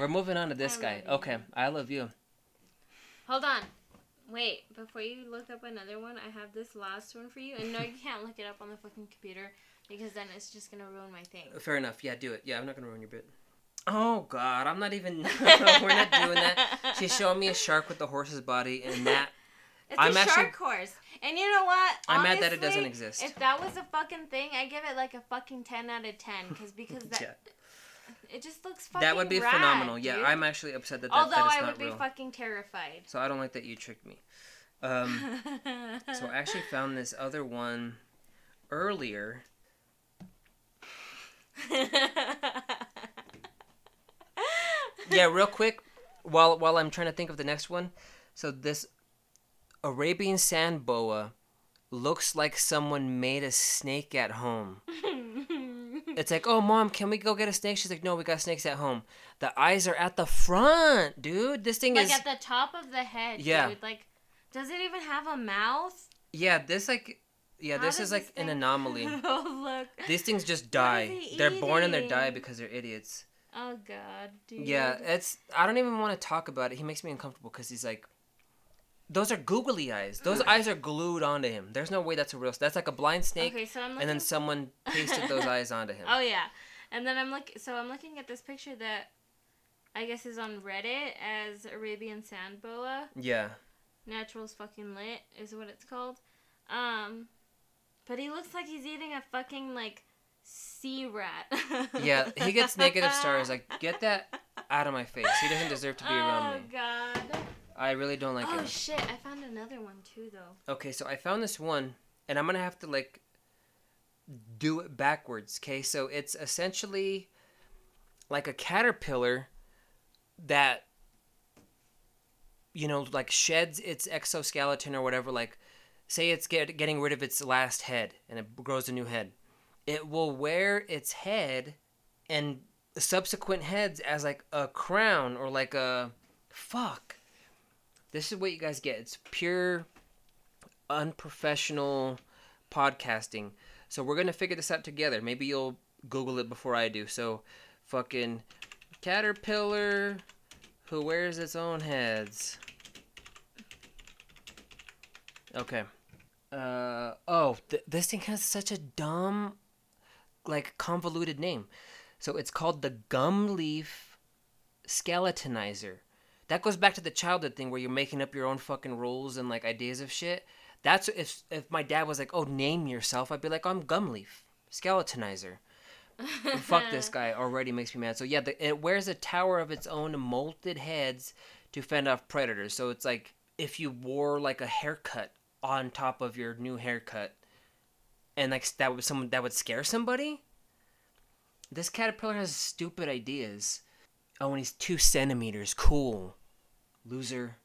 we're moving on to this guy. You. Okay, I love you. Hold on. Wait, before you look up another one, I have this last one for you. And no, you can't look it up on the fucking computer because then it's just going to ruin my thing. Fair enough. Yeah, do it. Yeah, I'm not going to ruin your bit. Oh, God. I'm not even... We're not doing that. She's showing me a shark with a horse's body and that... It's I'm a actually, shark horse. And you know what? I'm mad that it doesn't exist. If that was a fucking thing, I'd give it like a fucking ten out of ten cause, because that... Yeah. It just looks fucking That would be rad, phenomenal. Yeah, dude. I'm actually upset that, that, Although that it's not real. Although I would be real. fucking terrified. So I don't like that you tricked me. Um, so I actually found this other one earlier. Yeah, real quick, while while I'm trying to think of the next one. So this Arabian sand boa looks like someone made a snake at home. It's like, oh, Mom, can we go get a snake? She's like, no, we got snakes at home. The eyes are at the front, dude. This thing like is... Like, at the top of the head, yeah. dude. Like, does it even have a mouth? Yeah, this, like... Yeah, How this is, like, thing... an anomaly. Oh, look. These things just die. They They're eating? born and they die because they're idiots. Oh, God, dude. Yeah, it's... I don't even want to talk about it. He makes me uncomfortable because he's like... Those are googly eyes. Those eyes are glued onto him. There's no way that's a real... That's like a blind snake, okay, so I'm looking... and then someone pasted those eyes onto him. Oh, yeah. And then I'm look. So I'm looking at this picture that I guess is on Reddit as Arabian sand boa. Yeah. Natural's fucking lit is what it's called. Um, but he looks like he's eating a fucking, like, sea rat. Yeah, he gets negative stars. Like, get that out of my face. He doesn't deserve to be around me. Oh, God. I really don't like it. Oh, shit. I found another one, too, though. Okay, so I found this one, and I'm going to have to, like, do it backwards, okay? So it's essentially like a caterpillar that, you know, like, sheds its exoskeleton or whatever. Like, say it's get, getting rid of its last head, and it grows a new head. It will wear its head and subsequent heads as, like, a crown or, like, a... Fuck. This is what you guys get. It's pure, unprofessional podcasting. So we're going to figure this out together. Maybe you'll Google it before I do. So fucking caterpillar who wears its own heads. Okay. Uh, oh, th- this thing has such a dumb, like, convoluted name. So it's called the Gumleaf Skeletonizer. That goes back to the childhood thing where you're making up your own fucking rules and, like, ideas of shit. That's if if my dad was like, oh, name yourself, I'd be like, oh, I'm Gumleaf Skeletonizer. Fuck this guy already makes me mad. So, yeah, the, it wears a tower of its own molted heads to fend off predators. So it's like if you wore, like, a haircut on top of your new haircut and, like, that would, someone, that would scare somebody? This caterpillar has stupid ideas. Oh, and he's two centimeters. Cool. Loser.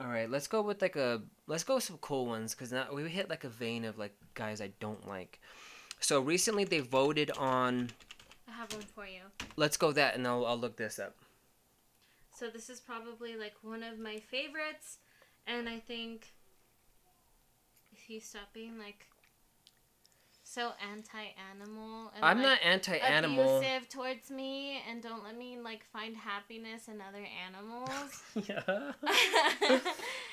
All right, let's go with like a let's go with some cool ones because now we hit like a vein of like guys I don't like. So recently they voted on. I have one for you. Let's go with that, and I'll I'll look this up. So this is probably like one of my favorites, and I think if you stop being like. So anti-animal. And, I'm like, not anti-animal. Abusive towards me, and don't let me like find happiness in other animals. Yeah.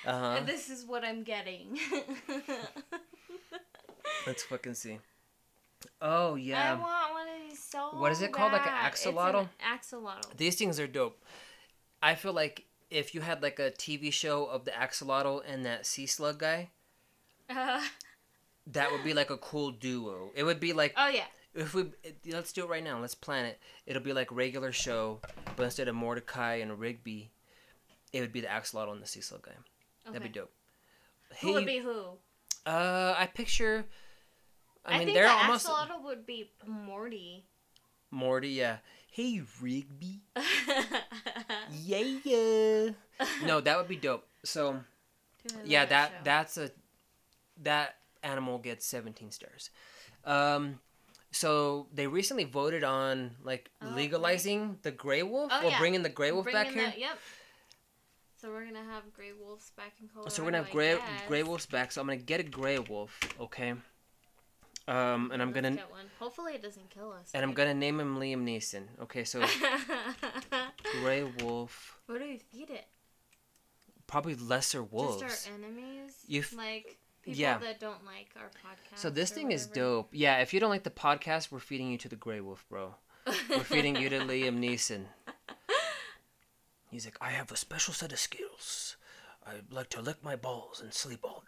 Uh-huh. This is what I'm getting. Let's fucking see. Oh yeah. I want one of these so bad. What is it called? Bad. Like an axolotl. It's an axolotl. These things are dope. I feel like if you had like a T V show of the axolotl and that sea slug guy. Uh. That would be like a cool duo. It would be like... Oh, yeah. If we... Let's do it right now. Let's plan it. It'll be like regular show, but instead of Mordecai and Rigby, it would be the axolotl and the sea slug guy. Okay. That'd be dope. Who hey, would be who? Uh, I picture... I, I mean, think they're the almost... axolotl would be Morty. Morty, yeah. Hey, Rigby. Yeah. No, that would be dope. So, dude, yeah, that, that that's a... That animal gets seventeen stars. Um, so, they recently voted on, like, oh, legalizing okay. the gray wolf? Oh, or yeah. bringing the gray wolf bringing back the, here? Yep. So, we're going to have gray wolves back in Colorado. So, we're going to have gray, gray wolves back. So, I'm going to get a gray wolf, okay? Um, and I'm Let's gonna get one. Hopefully it doesn't kill us. And maybe. I'm gonna name him Liam Neeson. Okay, so gray wolf. What do we feed it? Probably lesser wolves. Just our enemies. You f- like people yeah. that don't like our podcast. So this thing whatever. is dope. Yeah, if you don't like the podcast, we're feeding you to the gray wolf, bro. We're feeding you to Liam Neeson. He's like, I have a special set of skills. I like to lick my balls and sleep all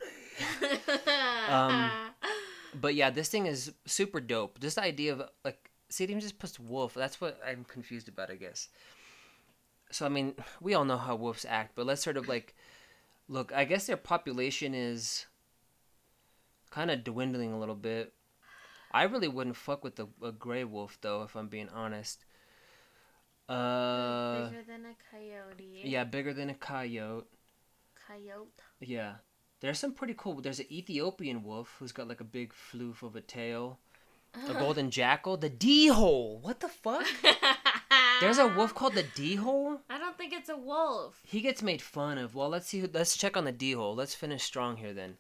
day. um. But yeah, this thing is super dope. This idea of, like, see, it even just puts wolf. That's what I'm confused about, I guess. So, I mean, we all know how wolves act, but let's sort of, like, look, I guess their population is kind of dwindling a little bit. I really wouldn't fuck with a, a gray wolf, though, if I'm being honest. Uh, bigger than a coyote. Yeah, bigger than a coyote. Coyote? Yeah. There's some pretty cool... There's an Ethiopian wolf who's got, like, a big floof of a tail. A golden jackal. The D hole! What the fuck? There's a wolf called the D hole? I don't think it's a wolf. He gets made fun of. Well, let's see who... Let's check on the D hole. Let's finish strong here, then.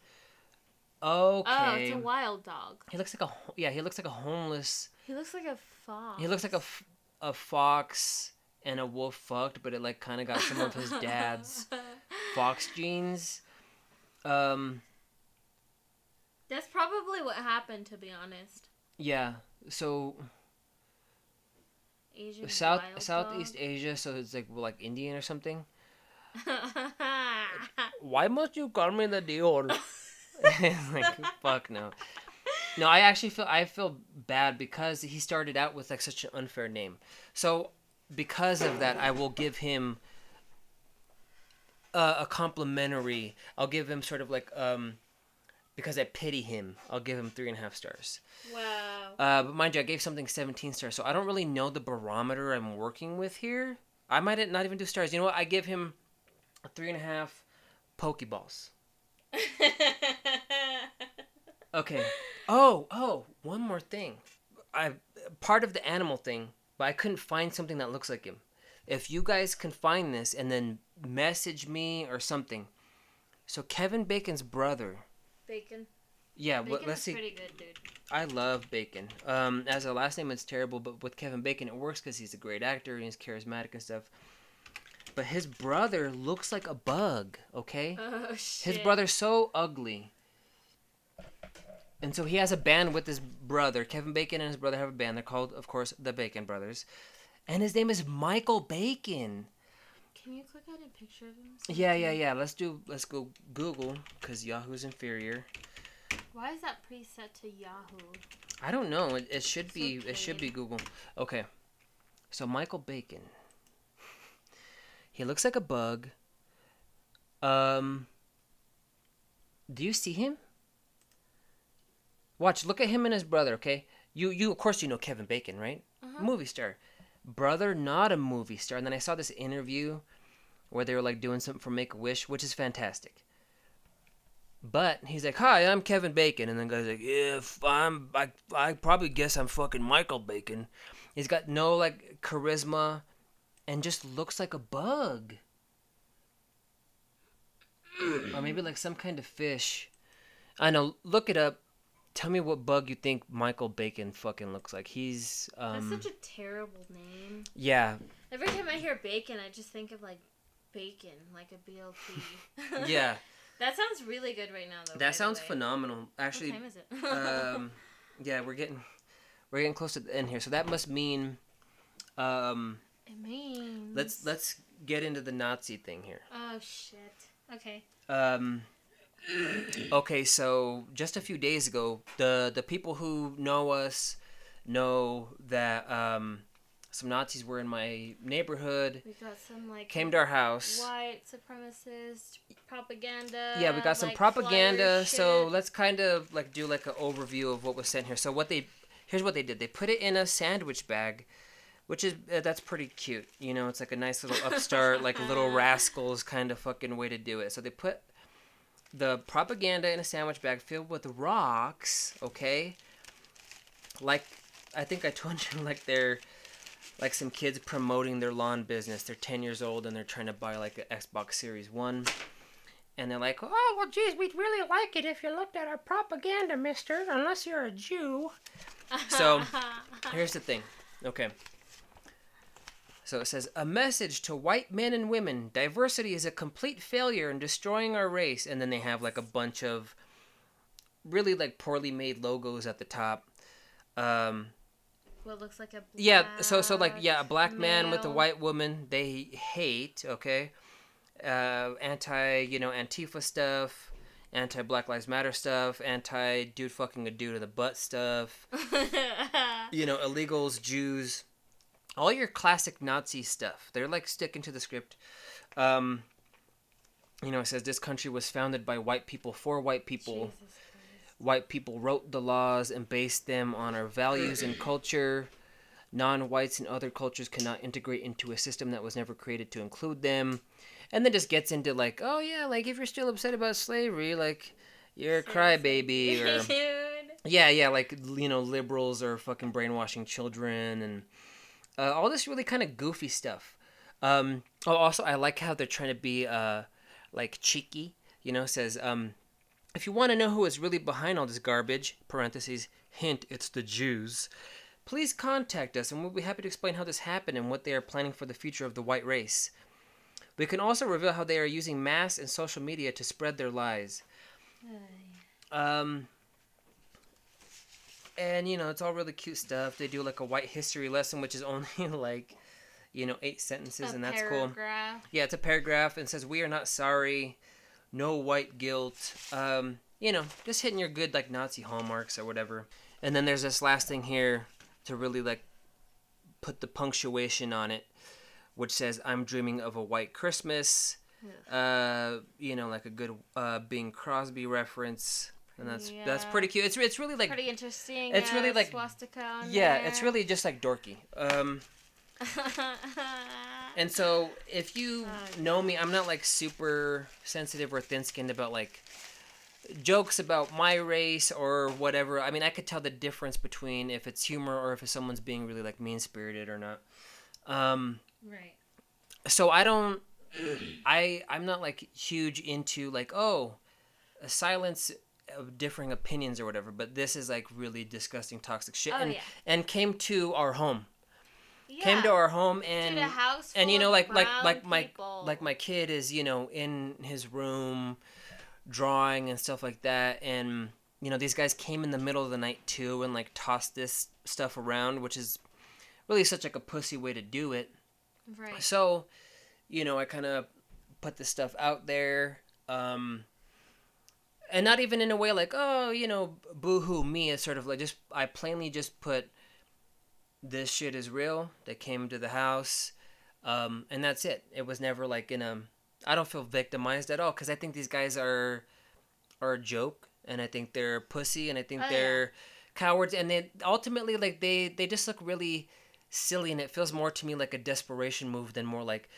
Okay. Oh, it's a wild dog. He looks like a... Yeah, he looks like a homeless... He looks like a fox. He looks like a, a fox and a wolf fucked, but it, like, kind of got some of his dad's fox genes. Um, that's probably what happened, to be honest. Yeah. So Asian South Southeast dog? Asia, so it's like well, like Indian or something. Why must you call me the Dior? Like fuck no. No, I actually feel I feel bad because he started out with like such an unfair name. So because of that, I will give him Uh, a complimentary. I'll give him sort of like um, because I pity him. I'll give him three and a half stars. Wow. Uh, but mind you, I gave something seventeen stars, so I don't really know the barometer I'm working with here. I might not even do stars. You know what? I give him three and a half Pokeballs. Okay. Oh, oh, one more thing. I part of the animal thing, but I couldn't find something that looks like him. If you guys can find this and then message me or something. So Kevin Bacon's brother. Bacon. Yeah, Bacon well, let's is see. Pretty good, dude. I love Bacon. Um, as a last name, it's terrible, but with Kevin Bacon, it works because he's a great actor and he's charismatic and stuff. But his brother looks like a bug. Okay. Oh shit. His brother's so ugly. And so he has a band with his brother. Kevin Bacon and his brother have a band. They're called, of course, the Bacon Brothers. And his name is Michael Bacon. Can you click on a picture of him? Something? Yeah, yeah, yeah. Let's do. Let's go Google because Yahoo's inferior. Why is that preset to Yahoo? I don't know. It, it should it's be. Okay. It should be Google. Okay. So Michael Bacon. He looks like a bug. Um. Do you see him? Watch. Look at him and his brother. Okay. You. You. Of course, you know Kevin Bacon, right? Uh-huh. Movie star. Brother, not a movie star. And then I saw this interview where they were like doing something for Make-A-Wish, which is fantastic. But he's like, hi, I'm Kevin Bacon. And then guy's like, if I'm, I, I probably guess I'm fucking Michael Bacon. He's got no like charisma and just looks like a bug. Or maybe like some kind of fish. I know, look it up. Tell me what bug you think Michael Bacon fucking looks like. He's, um... That's such a terrible name. Yeah. Every time I hear bacon, I just think of, like, bacon, like a B L T. Yeah. That sounds really good right now, though. That sounds phenomenal. Actually, what time is it? um, yeah, we're getting, we're getting close to the end here. So that must mean, um... It means... Let's, let's get into the Nazi thing here. Oh, shit. Okay. Um... Okay, so just a few days ago, the, the people who know us know that um, some Nazis were in my neighborhood. We got some like came to our house. White supremacist propaganda. Yeah, we got some like propaganda. So let's kind of like do like an overview of what was sent here. So what they here's what they did. They put it in a sandwich bag, which is uh, that's pretty cute. You know, it's like a nice little upstart, like Little Rascals kind of fucking way to do it. So they put the propaganda in a sandwich bag filled with rocks, okay? Like, I think I told you, like, they're, like, some kids promoting their lawn business. They're ten years old, and they're trying to buy, like, an Xbox Series one. And they're like, oh, well, geez, we'd really like it if you looked at our propaganda, mister, unless you're a Jew. So, here's the thing. Okay. So it says, a message to white men and women. Diversity is a complete failure in destroying our race. And then they have, like, a bunch of really, like, poorly made logos at the top. Um, what looks like a black yeah, so so like yeah, a black male. Man with a white woman they hate, okay? Uh, anti, you know, Antifa stuff, anti Black Lives Matter stuff, anti dude fucking a dude in the butt stuff. You know, illegals, Jews, all your classic Nazi stuff. They're like sticking to the script. Um, you know, it says this country was founded by white people for white people. Jesus. White people wrote the laws and based them on our values and culture. Non-whites and other cultures cannot integrate into a system that was never created to include them. And then just gets into like, oh yeah, like if you're still upset about slavery, like you're a crybaby. Or, yeah, yeah, like, you know, liberals are fucking brainwashing children and uh, all this really kind of goofy stuff. Um, oh, also, I like how they're trying to be uh, like cheeky, you know, says... Um, if you want to know who is really behind all this garbage, parentheses, hint, it's the Jews, please contact us and we'll be happy to explain how this happened and what they are planning for the future of the white race. We can also reveal how they are using mass and social media to spread their lies. Um, and, you know, it's all really cute stuff. They do, like, a white history lesson, which is only, like, you know, eight sentences, a and that's paragraph. Cool. Yeah, it's a paragraph, and it says, we are not sorry. No white guilt, um, you know, just hitting your good, like, Nazi hallmarks or whatever. And then there's this last thing here to really, like, put the punctuation on it, which says, I'm dreaming of a white Christmas, yeah. uh, you know, like a good uh, Bing Crosby reference. And that's yeah. that's pretty cute. It's it's really, like... Pretty interesting. It's yeah, really, like... Swastika on yeah, there. It's really just, like, dorky. Um, and so if you know me, I'm not like super sensitive or thin-skinned about like jokes about my race or whatever. I mean, I could tell the difference between if it's humor or if someone's being really like mean-spirited or not. Um, right. So I don't, I, I'm not like huge into like, oh, a silence of differing opinions or whatever, but this is like really disgusting, toxic shit. Oh, and, yeah. and came to our home. Yeah. Came to our home and Dude, a house full and you know like like like my people. Like my kid is you know in his room drawing and stuff like that, and you know these guys came in the middle of the night too and like tossed this stuff around, which is really such like a pussy way to do it. Right. So, you know, I kind of put this stuff out there, um, and not even in a way like oh you know boo-hoo me. It's sort of like just I plainly just put. This shit is real. They came to the house, um, and that's it. It was never like in a. I don't feel victimized at all because I think these guys are, are a joke, and I think they're pussy, and I think oh, they're yeah. cowards, and they ultimately like they they just look really silly, and it feels more to me like a desperation move than more like,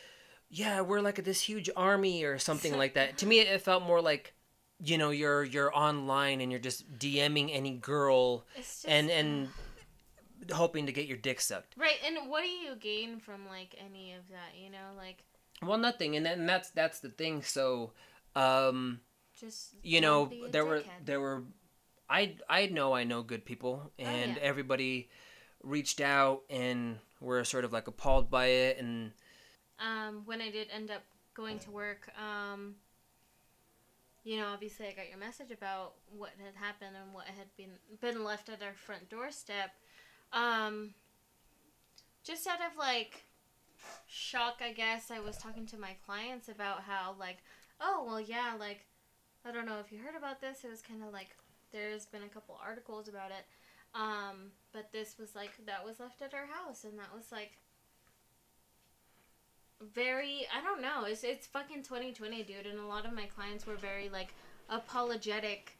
yeah, we're like this huge army or something like that. To me, it felt more like. You know, you're you're online and you're just DMing any girl, it's just... and and. hoping to get your dick sucked. Right, and what do you gain from, like, any of that, you know, like... Well, nothing, and, that, and that's that's the thing, so, um... Just... You know, there were... There were I, I know I know good people, and oh, yeah. everybody reached out, and were sort of, like, appalled by it, and... Um, when I did end up going to work, um... You know, obviously I got your message about what had happened and what had been been left at our front doorstep. Um, just out of, like, shock, I guess, I was talking to my clients about how, like, oh, well, yeah, like, I don't know if you heard about this. It was kind of, like, there's been a couple articles about it. Um, but this was, like, that was left at our house, and that was, like, very, I don't know. It's, it's fucking twenty twenty, dude, and a lot of my clients were very, like, apologetic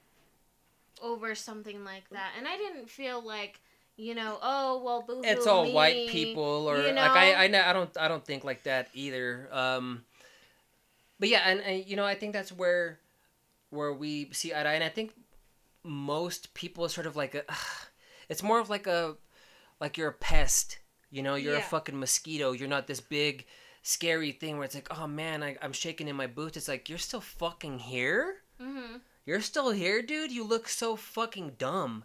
over something like that. And I didn't feel like... you know, oh, well, boo-hoo It's all me. White people or, you know? like, I, I, I don't I don't think like that either. Um, but yeah, and, and, you know, I think that's where where we see eye to eye, and I think most people sort of like, a, it's more of like a, like you're a pest, you know, you're yeah. a fucking mosquito, you're not this big, scary thing where it's like, oh man, I, I'm shaking in my boots. It's like, you're still fucking here? Mm-hmm. You're still here, dude? You look so fucking dumb.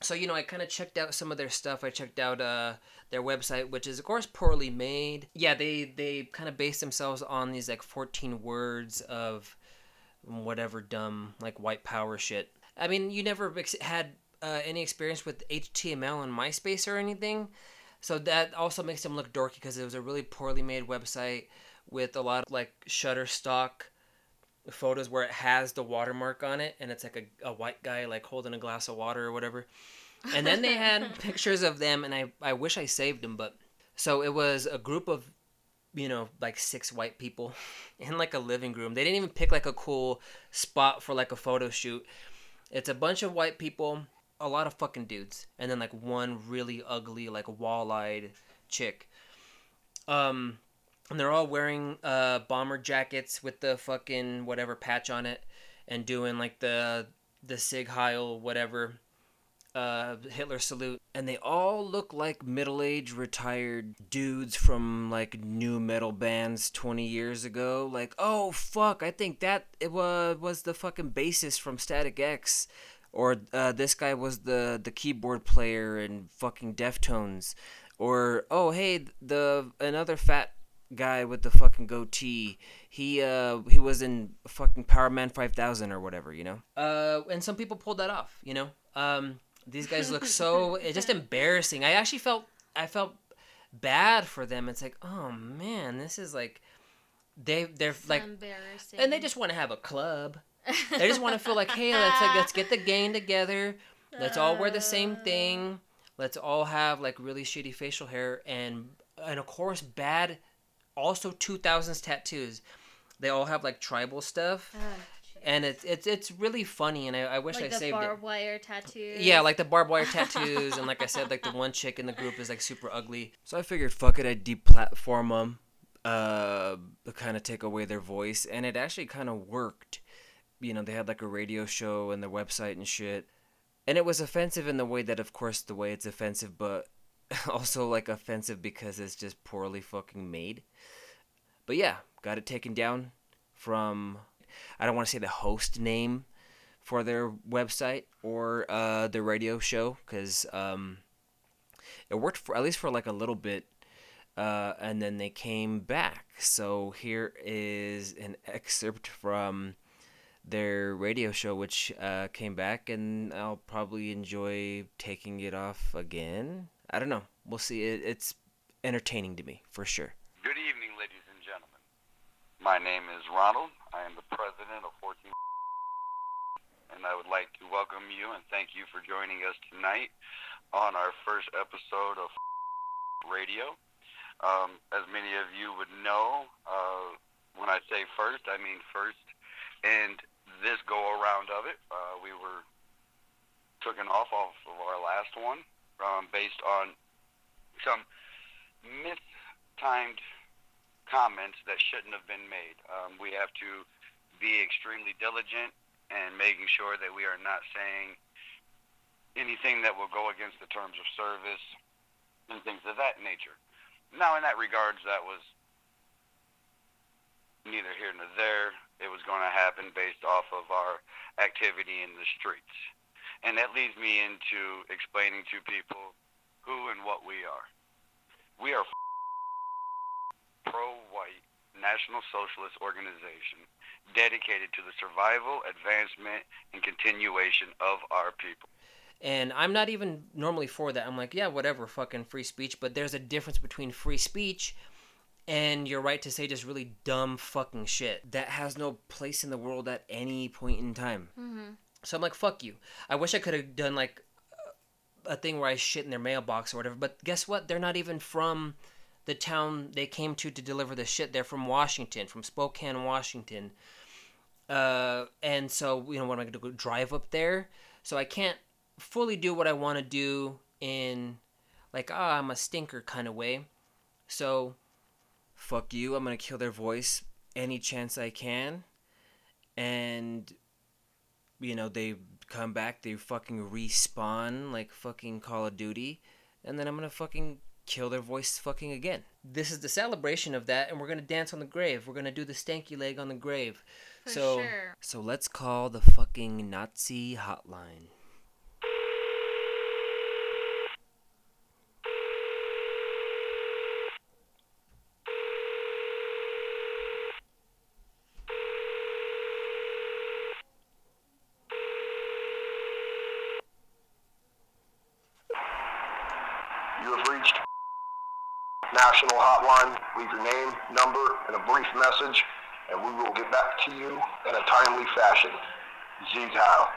So, you know, I kind of checked out some of their stuff. I checked out uh, their website, which is, of course, poorly made. Yeah, they, they kind of base themselves on these, like, fourteen words of whatever dumb, like, white power shit. I mean, you never ex- had uh, any experience with H T M L and MySpace or anything. So that also makes them look dorky because it was a really poorly made website with a lot of, like, Shutterstock photos where it has the watermark on it, and it's like a, a white guy like holding a glass of water or whatever, and then they had pictures of them, and I, I wish I saved them, but so it was a group of, you know, like six white people in like a living room. They didn't even pick like a cool spot for like a photo shoot. It's a bunch of white people, a lot of fucking dudes, and then like one really ugly like wall-eyed chick, um and they're all wearing uh, bomber jackets with the fucking whatever patch on it and doing, like, the the Sig Heil whatever uh, Hitler salute. And they all look like middle-aged retired dudes from, like, new metal bands twenty years ago. Like, oh, fuck, I think that it was, was the fucking bassist from Static X. Or uh, this guy was the, the keyboard player in fucking Deftones. Or, oh, hey, the another fat guy with the fucking goatee, he uh he was in fucking Power Man five thousand or whatever, you know. Uh and some people pulled that off, you know. Um these guys look so it's just embarrassing. I actually felt I felt bad for them. It's like, oh man, this is like they they're it's like embarrassing, and they just want to have a club. They just want to feel like, hey, let's like let's get the gang together, let's all wear the same thing, let's all have like really shitty facial hair and and of course bad. Also, two thousands tattoos. They all have like tribal stuff, oh, and it's it's it's really funny. And I, I wish like I saved it. Like the barbed wire tattoos. Yeah, like the barbed wire tattoos, and like I said, like the one chick in the group is like super ugly. So I figured, fuck it, I'd deplatform them, uh, kind of take away their voice, and it actually kind of worked. You know, they had like a radio show and their website and shit, and it was offensive in the way that, of course, the way it's offensive, but also like offensive because it's just poorly fucking made. But yeah, got it taken down from, I don't want to say the host name for their website or uh, their radio show, because um, it worked for at least for like a little bit, uh, and then they came back. So here is an excerpt from their radio show, which uh, came back, and I'll probably enjoy taking it off again. I don't know. We'll see. It, it's entertaining to me, for sure. Good evening, ladies and gentlemen. My name is Ronald. I am the president of fourteen, and I would like to welcome you and thank you for joining us tonight on our first episode of Radio. Um, as many of you would know, uh, when I say first, I mean first. And this go-around of it, uh, we were taken off off of our last one. Um, based on some mistimed comments that shouldn't have been made. Um, we have to be extremely diligent and making sure that we are not saying anything that will go against the terms of service and things of that nature. Now, in that regards, that was neither here nor there. It was going to happen based off of our activity in the streets. And that leads me into explaining to people who and what we are. We are a pro-white national socialist organization dedicated to the survival, advancement, and continuation of our people. And I'm not even normally for that. I'm like, yeah, whatever, fucking free speech. But there's a difference between free speech and your right to say just really dumb fucking shit that has no place in the world at any point in time. Mm-hmm. So I'm like, fuck you. I wish I could have done like a thing where I shit in their mailbox or whatever. But guess what? They're not even from the town they came to to deliver the shit. They're from Washington, from Spokane, Washington. Uh, and so, you know, what am I going to go drive up there? So I can't fully do what I want to do in like, ah, oh, I'm a stinker kind of way. So, fuck you, I'm going to kill their voice any chance I can. And, you know, they come back, they fucking respawn like fucking Call of Duty. And then I'm going to fucking kill their voice fucking again. This is the celebration of that, and we're going to dance on the grave. We're going to do the stanky leg on the grave. For so, sure. So let's call the fucking Nazi hotline. National hotline, leave your name, number, and a brief message, and we will get back to you in a timely fashion. Zizhao.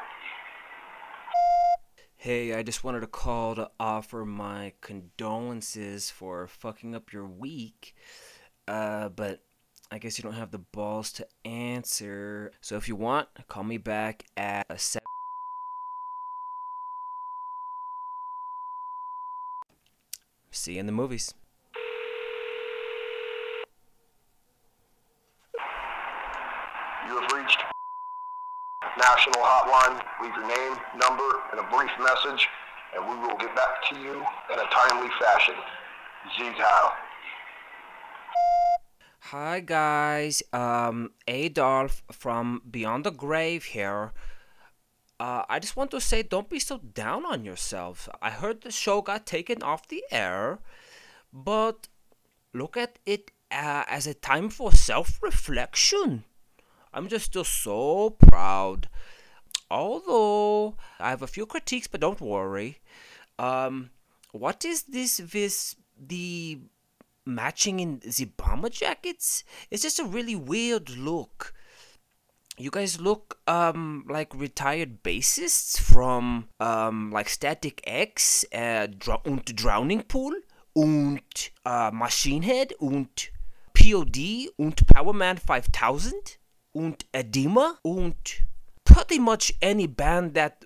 Hey, I just wanted to call to offer my condolences for fucking up your week, uh, but I guess you don't have the balls to answer. So if you want, call me back at a seven. See you in the movies. National hotline, leave your name, number, and a brief message, and we will get back to you in a timely fashion. Zizhao. Hi guys, um, Adolf from Beyond the Grave here. Uh, I just want to say, don't be so down on yourselves. I heard the show got taken off the air, but look at it uh, as a time for self-reflection. I'm just still so proud. Although I have a few critiques, but don't worry. Um, what is this with the matching in the bomber jackets? It's just a really weird look. You guys look um like retired bassists from um like Static X, uh, Dr- und Drowning Pool, und uh, Machine Head, und P O D, und Power Man five thousand. Und Edema, und pretty much any band that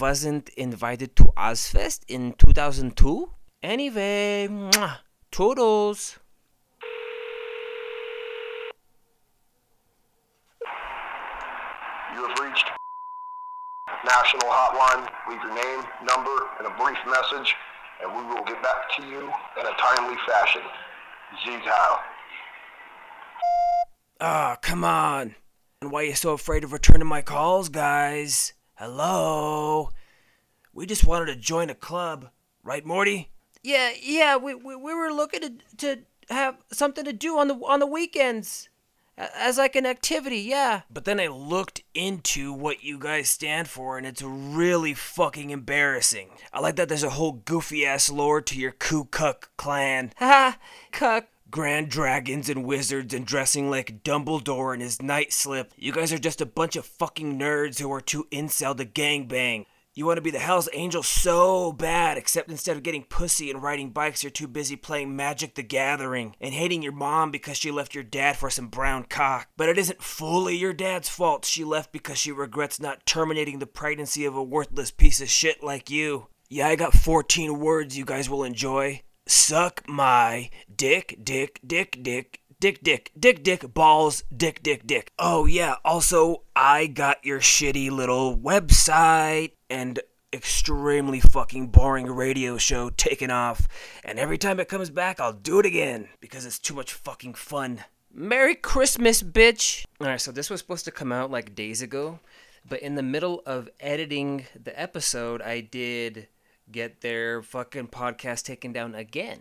wasn't invited to Ozfest in two thousand two. Anyway, mwah, toodles. You have reached National Hotline. Leave your name, number, and a brief message, and we will get back to you in a timely fashion. Zizhao. Ah, oh, come on. Why are you so afraid of returning my calls, guys? Hello? We just wanted to join a club. Right, Morty? Yeah, yeah, we we, we were looking to, to have something to do on the on the weekends. As like an activity, yeah. But then I looked into what you guys stand for, and it's really fucking embarrassing. I like that there's a whole goofy-ass lore to your Ku Klux Klan. Haha, cuck. Grand dragons and wizards and dressing like Dumbledore in his night slip. You guys are just a bunch of fucking nerds who are too incel to gangbang. You want to be the Hell's Angel so bad, except instead of getting pussy and riding bikes, you're too busy playing Magic the Gathering and hating your mom because she left your dad for some brown cock. But it isn't fully your dad's fault. She left because she regrets not terminating the pregnancy of a worthless piece of shit like you. Yeah, I got fourteen words you guys will enjoy. Suck my dick, dick, dick, dick, dick, dick, dick, dick, balls, dick, dick, dick. Oh yeah, also, I got your shitty little website and extremely fucking boring radio show taken off. And every time it comes back, I'll do it again because it's too much fucking fun. Merry Christmas, bitch. Alright, so this was supposed to come out like days ago, but in the middle of editing the episode, I did get their fucking podcast taken down again.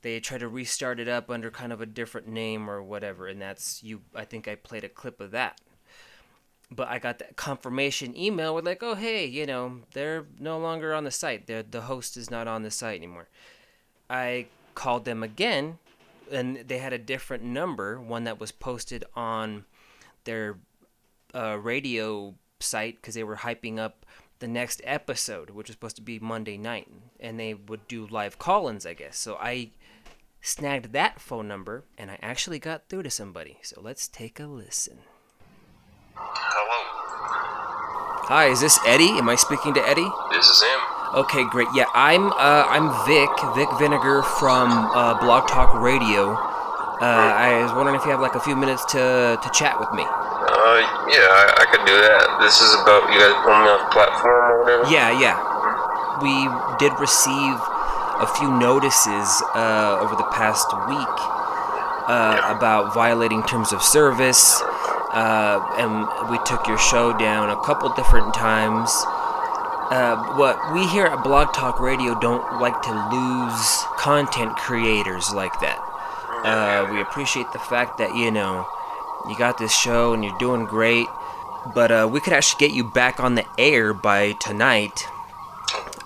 They tried to restart it up under kind of a different name or whatever, and that's you. I think I played a clip of that. But I got that confirmation email with like, oh, hey, you know, they're no longer on the site. They're, the host is not on the site anymore. I called them again, and they had a different number, one that was posted on their uh, radio site because they were hyping up the next episode, which was supposed to be Monday night, and they would do live call-ins, I guess. So I snagged that phone number, and I actually got through to somebody. So let's take a listen. Hello. Hi, is this Eddie? Am I speaking to Eddie? This is him. Okay, great. Yeah, I'm uh, I'm Vic, Vic Vinegar from uh, Blog Talk Radio. Uh, I was wondering if you have like a few minutes to to chat with me. Uh, yeah, I, I could do that. This is about you guys pulling me off the platform or whatever? Yeah, yeah. We did receive a few notices uh, over the past week uh, yeah. about violating terms of service, uh, and we took your show down a couple different times. Uh, what we here at Blog Talk Radio don't like to lose content creators like that. Uh, we appreciate the fact that, you know, you got this show and you're doing great, but uh, we could actually get you back on the air by tonight.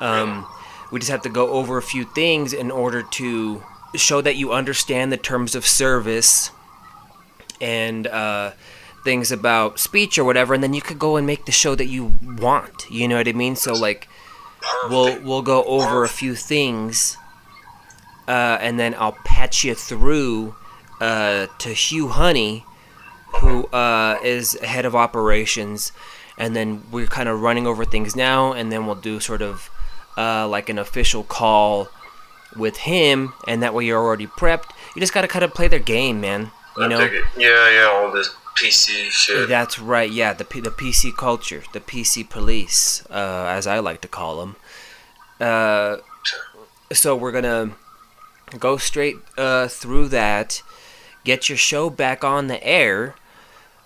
Um, we just have to go over a few things in order to show that you understand the terms of service and uh, things about speech or whatever, and then you could go and make the show that you want. You know what I mean? So like, we'll we'll go over a few things, uh, and then I'll patch you through uh, to Hugh Honey, who uh, is head of operations, and then we're kind of running over things now, and then we'll do sort of uh, like an official call with him, and that way you're already prepped. You just got to kind of play their game, man. You I know? Dig it. Yeah, yeah, all this P C shit. That's right, yeah, the P- the P C culture, the P C police, uh, as I like to call them. Uh, so we're going to go straight uh, through that, get your show back on the air.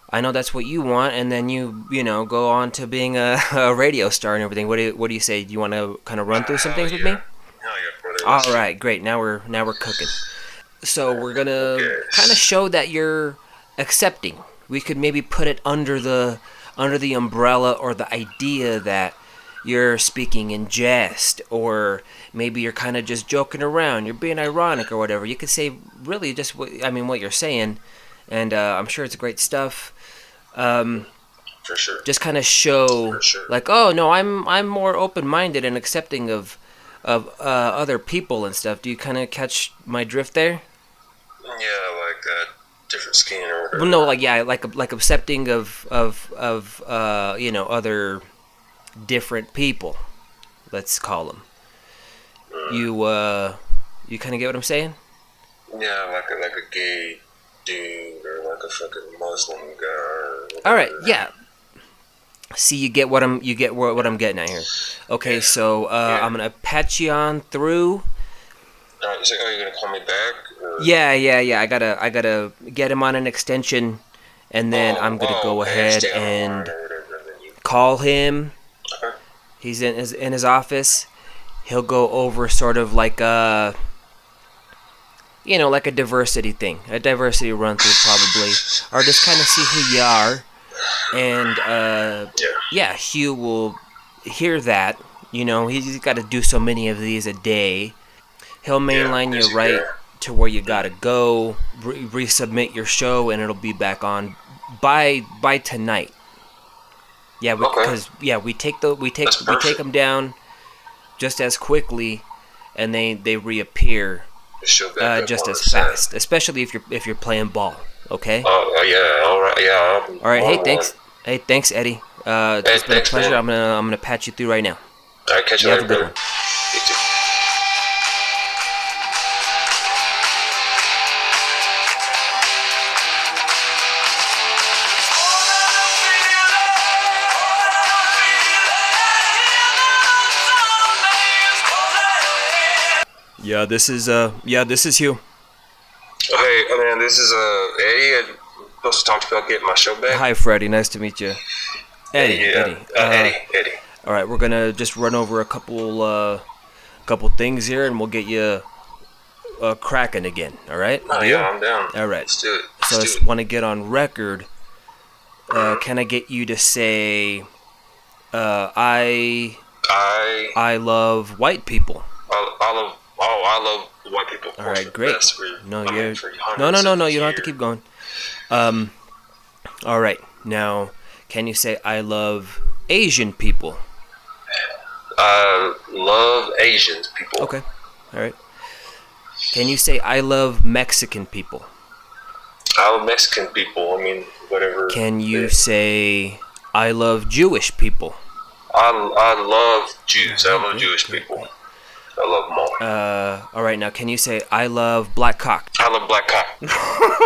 I know that's what you want, and then you, you know, go on to being a, a radio star and everything. What do you, what do you say? Do you want to kind of run through some things uh, yeah. with me? No, yeah, all right, great. Now we're now we're cooking. So we're gonna yes. kind of show that you're accepting. We could maybe put it under the under the umbrella or the idea that you're speaking in jest, or maybe you're kind of just joking around. You're being ironic or whatever. You could say really just what I mean what you're saying, and uh, I'm sure it's great stuff. Um, for sure. Just kind of show, sure. like, oh no, I'm I'm more open-minded and accepting of of uh, other people and stuff. Do you kind of catch my drift there? Yeah, like a different skin or whatever. Well, no, like yeah, like like accepting of of of uh, you know, other different people. Let's call them. Mm. You uh, you kind of get what I'm saying? Yeah, like a, like a gay dude or like a fucking Muslim guy. Or all right, yeah. See, you get what I'm you get what, what I'm getting at here. Okay, yeah. so uh, yeah. I'm gonna patch you on through. Uh, is it, are you gonna call me back? Or? Yeah, yeah, yeah. I gotta I gotta get him on an extension, and then oh, I'm gonna oh, go ahead and call him. Okay. He's in his in his office. He'll go over sort of like a. You know, like a diversity thing, a diversity run through probably, or just kind of see who you are, and uh, yeah. yeah, Hugh will hear that. You know, he's got to do so many of these a day. He'll mainline yeah, you right there. To where you gotta go, re- resubmit your show, and it'll be back on by by tonight. Yeah, because okay. yeah, we take the we take That's we perfect. take them down just as quickly, and they they reappear. Uh, just as fast, especially if you're if you're playing ball, okay? Oh uh, yeah, all right, yeah. All right, hey, thanks, hey, thanks, Eddie. Uh, hey, it's been thanks, a pleasure. Man. I'm gonna I'm gonna patch you through right now. All right, catch you, you later. Have a good one. You too. Yeah, this is uh, yeah, this is Hugh. Hey, I mean, this is uh, Eddie. I'm supposed to talk about getting my show back. Hi, Freddie. Nice to meet you. Eddie, yeah, Eddie, uh, uh, Eddie, Eddie. All right, we're gonna just run over a couple, uh, couple things here, and we'll get you uh, cracking again. All right? Oh, yeah, I'm down. All right, let's do it. Let's so, do I just want to get on record. Uh, can I get you to say, uh, I, I, I love white people. I, I love. Oh, I love white people. All right, great. No, you're, no, no, no, no. You don't have to keep going. Um, all right. Now, can you say I love Asian people? I love Asian people. Okay. All right. Can you say I love Mexican people? I love Mexican people. I mean, whatever. Can you say I love Jewish people? I, I love Jews. I love Jewish people. I love them all. Uh, all right, now can you say I love black cock? I love black cock.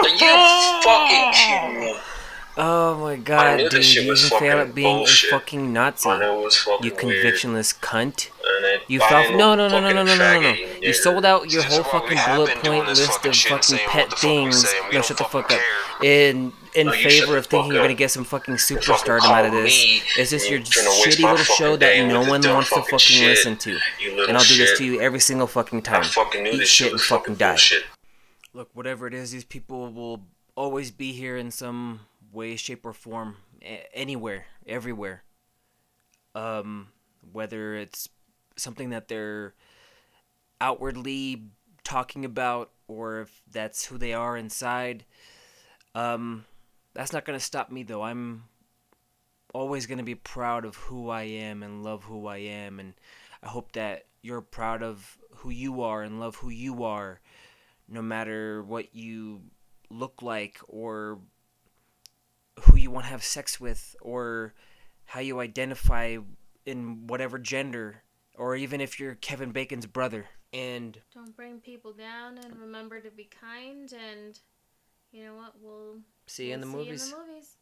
Are you fucking kidding me? Oh my god, dude! You was a fan of being bullshit. a fucking Nazi. I know it was fucking you convictionless weird. cunt. You felt no, no, no, no, no, no, no, no. You dude. sold out your whole fucking bullet point list fucking of fucking pet things. Fuck no, shut the fuck up. Care. In in no, favor of thinking up. you're gonna get some fucking superstardom out of this. Is this your shitty little show that no one wants to fucking listen to? And I'll do this to you every single fucking time. Eat shit and fucking die. Look, whatever it is, these people will always be here in some way, shape, or form, anywhere, everywhere. Um, whether it's something that they're outwardly talking about, or if that's who they are inside, um, that's not gonna stop me. Though I'm always gonna be proud of who I am and love who I am, and I hope that you're proud of who you are and love who you are, no matter what you look like or who you want to have sex with, or how you identify in whatever gender, or even if you're Kevin Bacon's brother. And don't bring people down, and remember to be kind, and you know what, we'll see you we'll in the movies. You in the movies.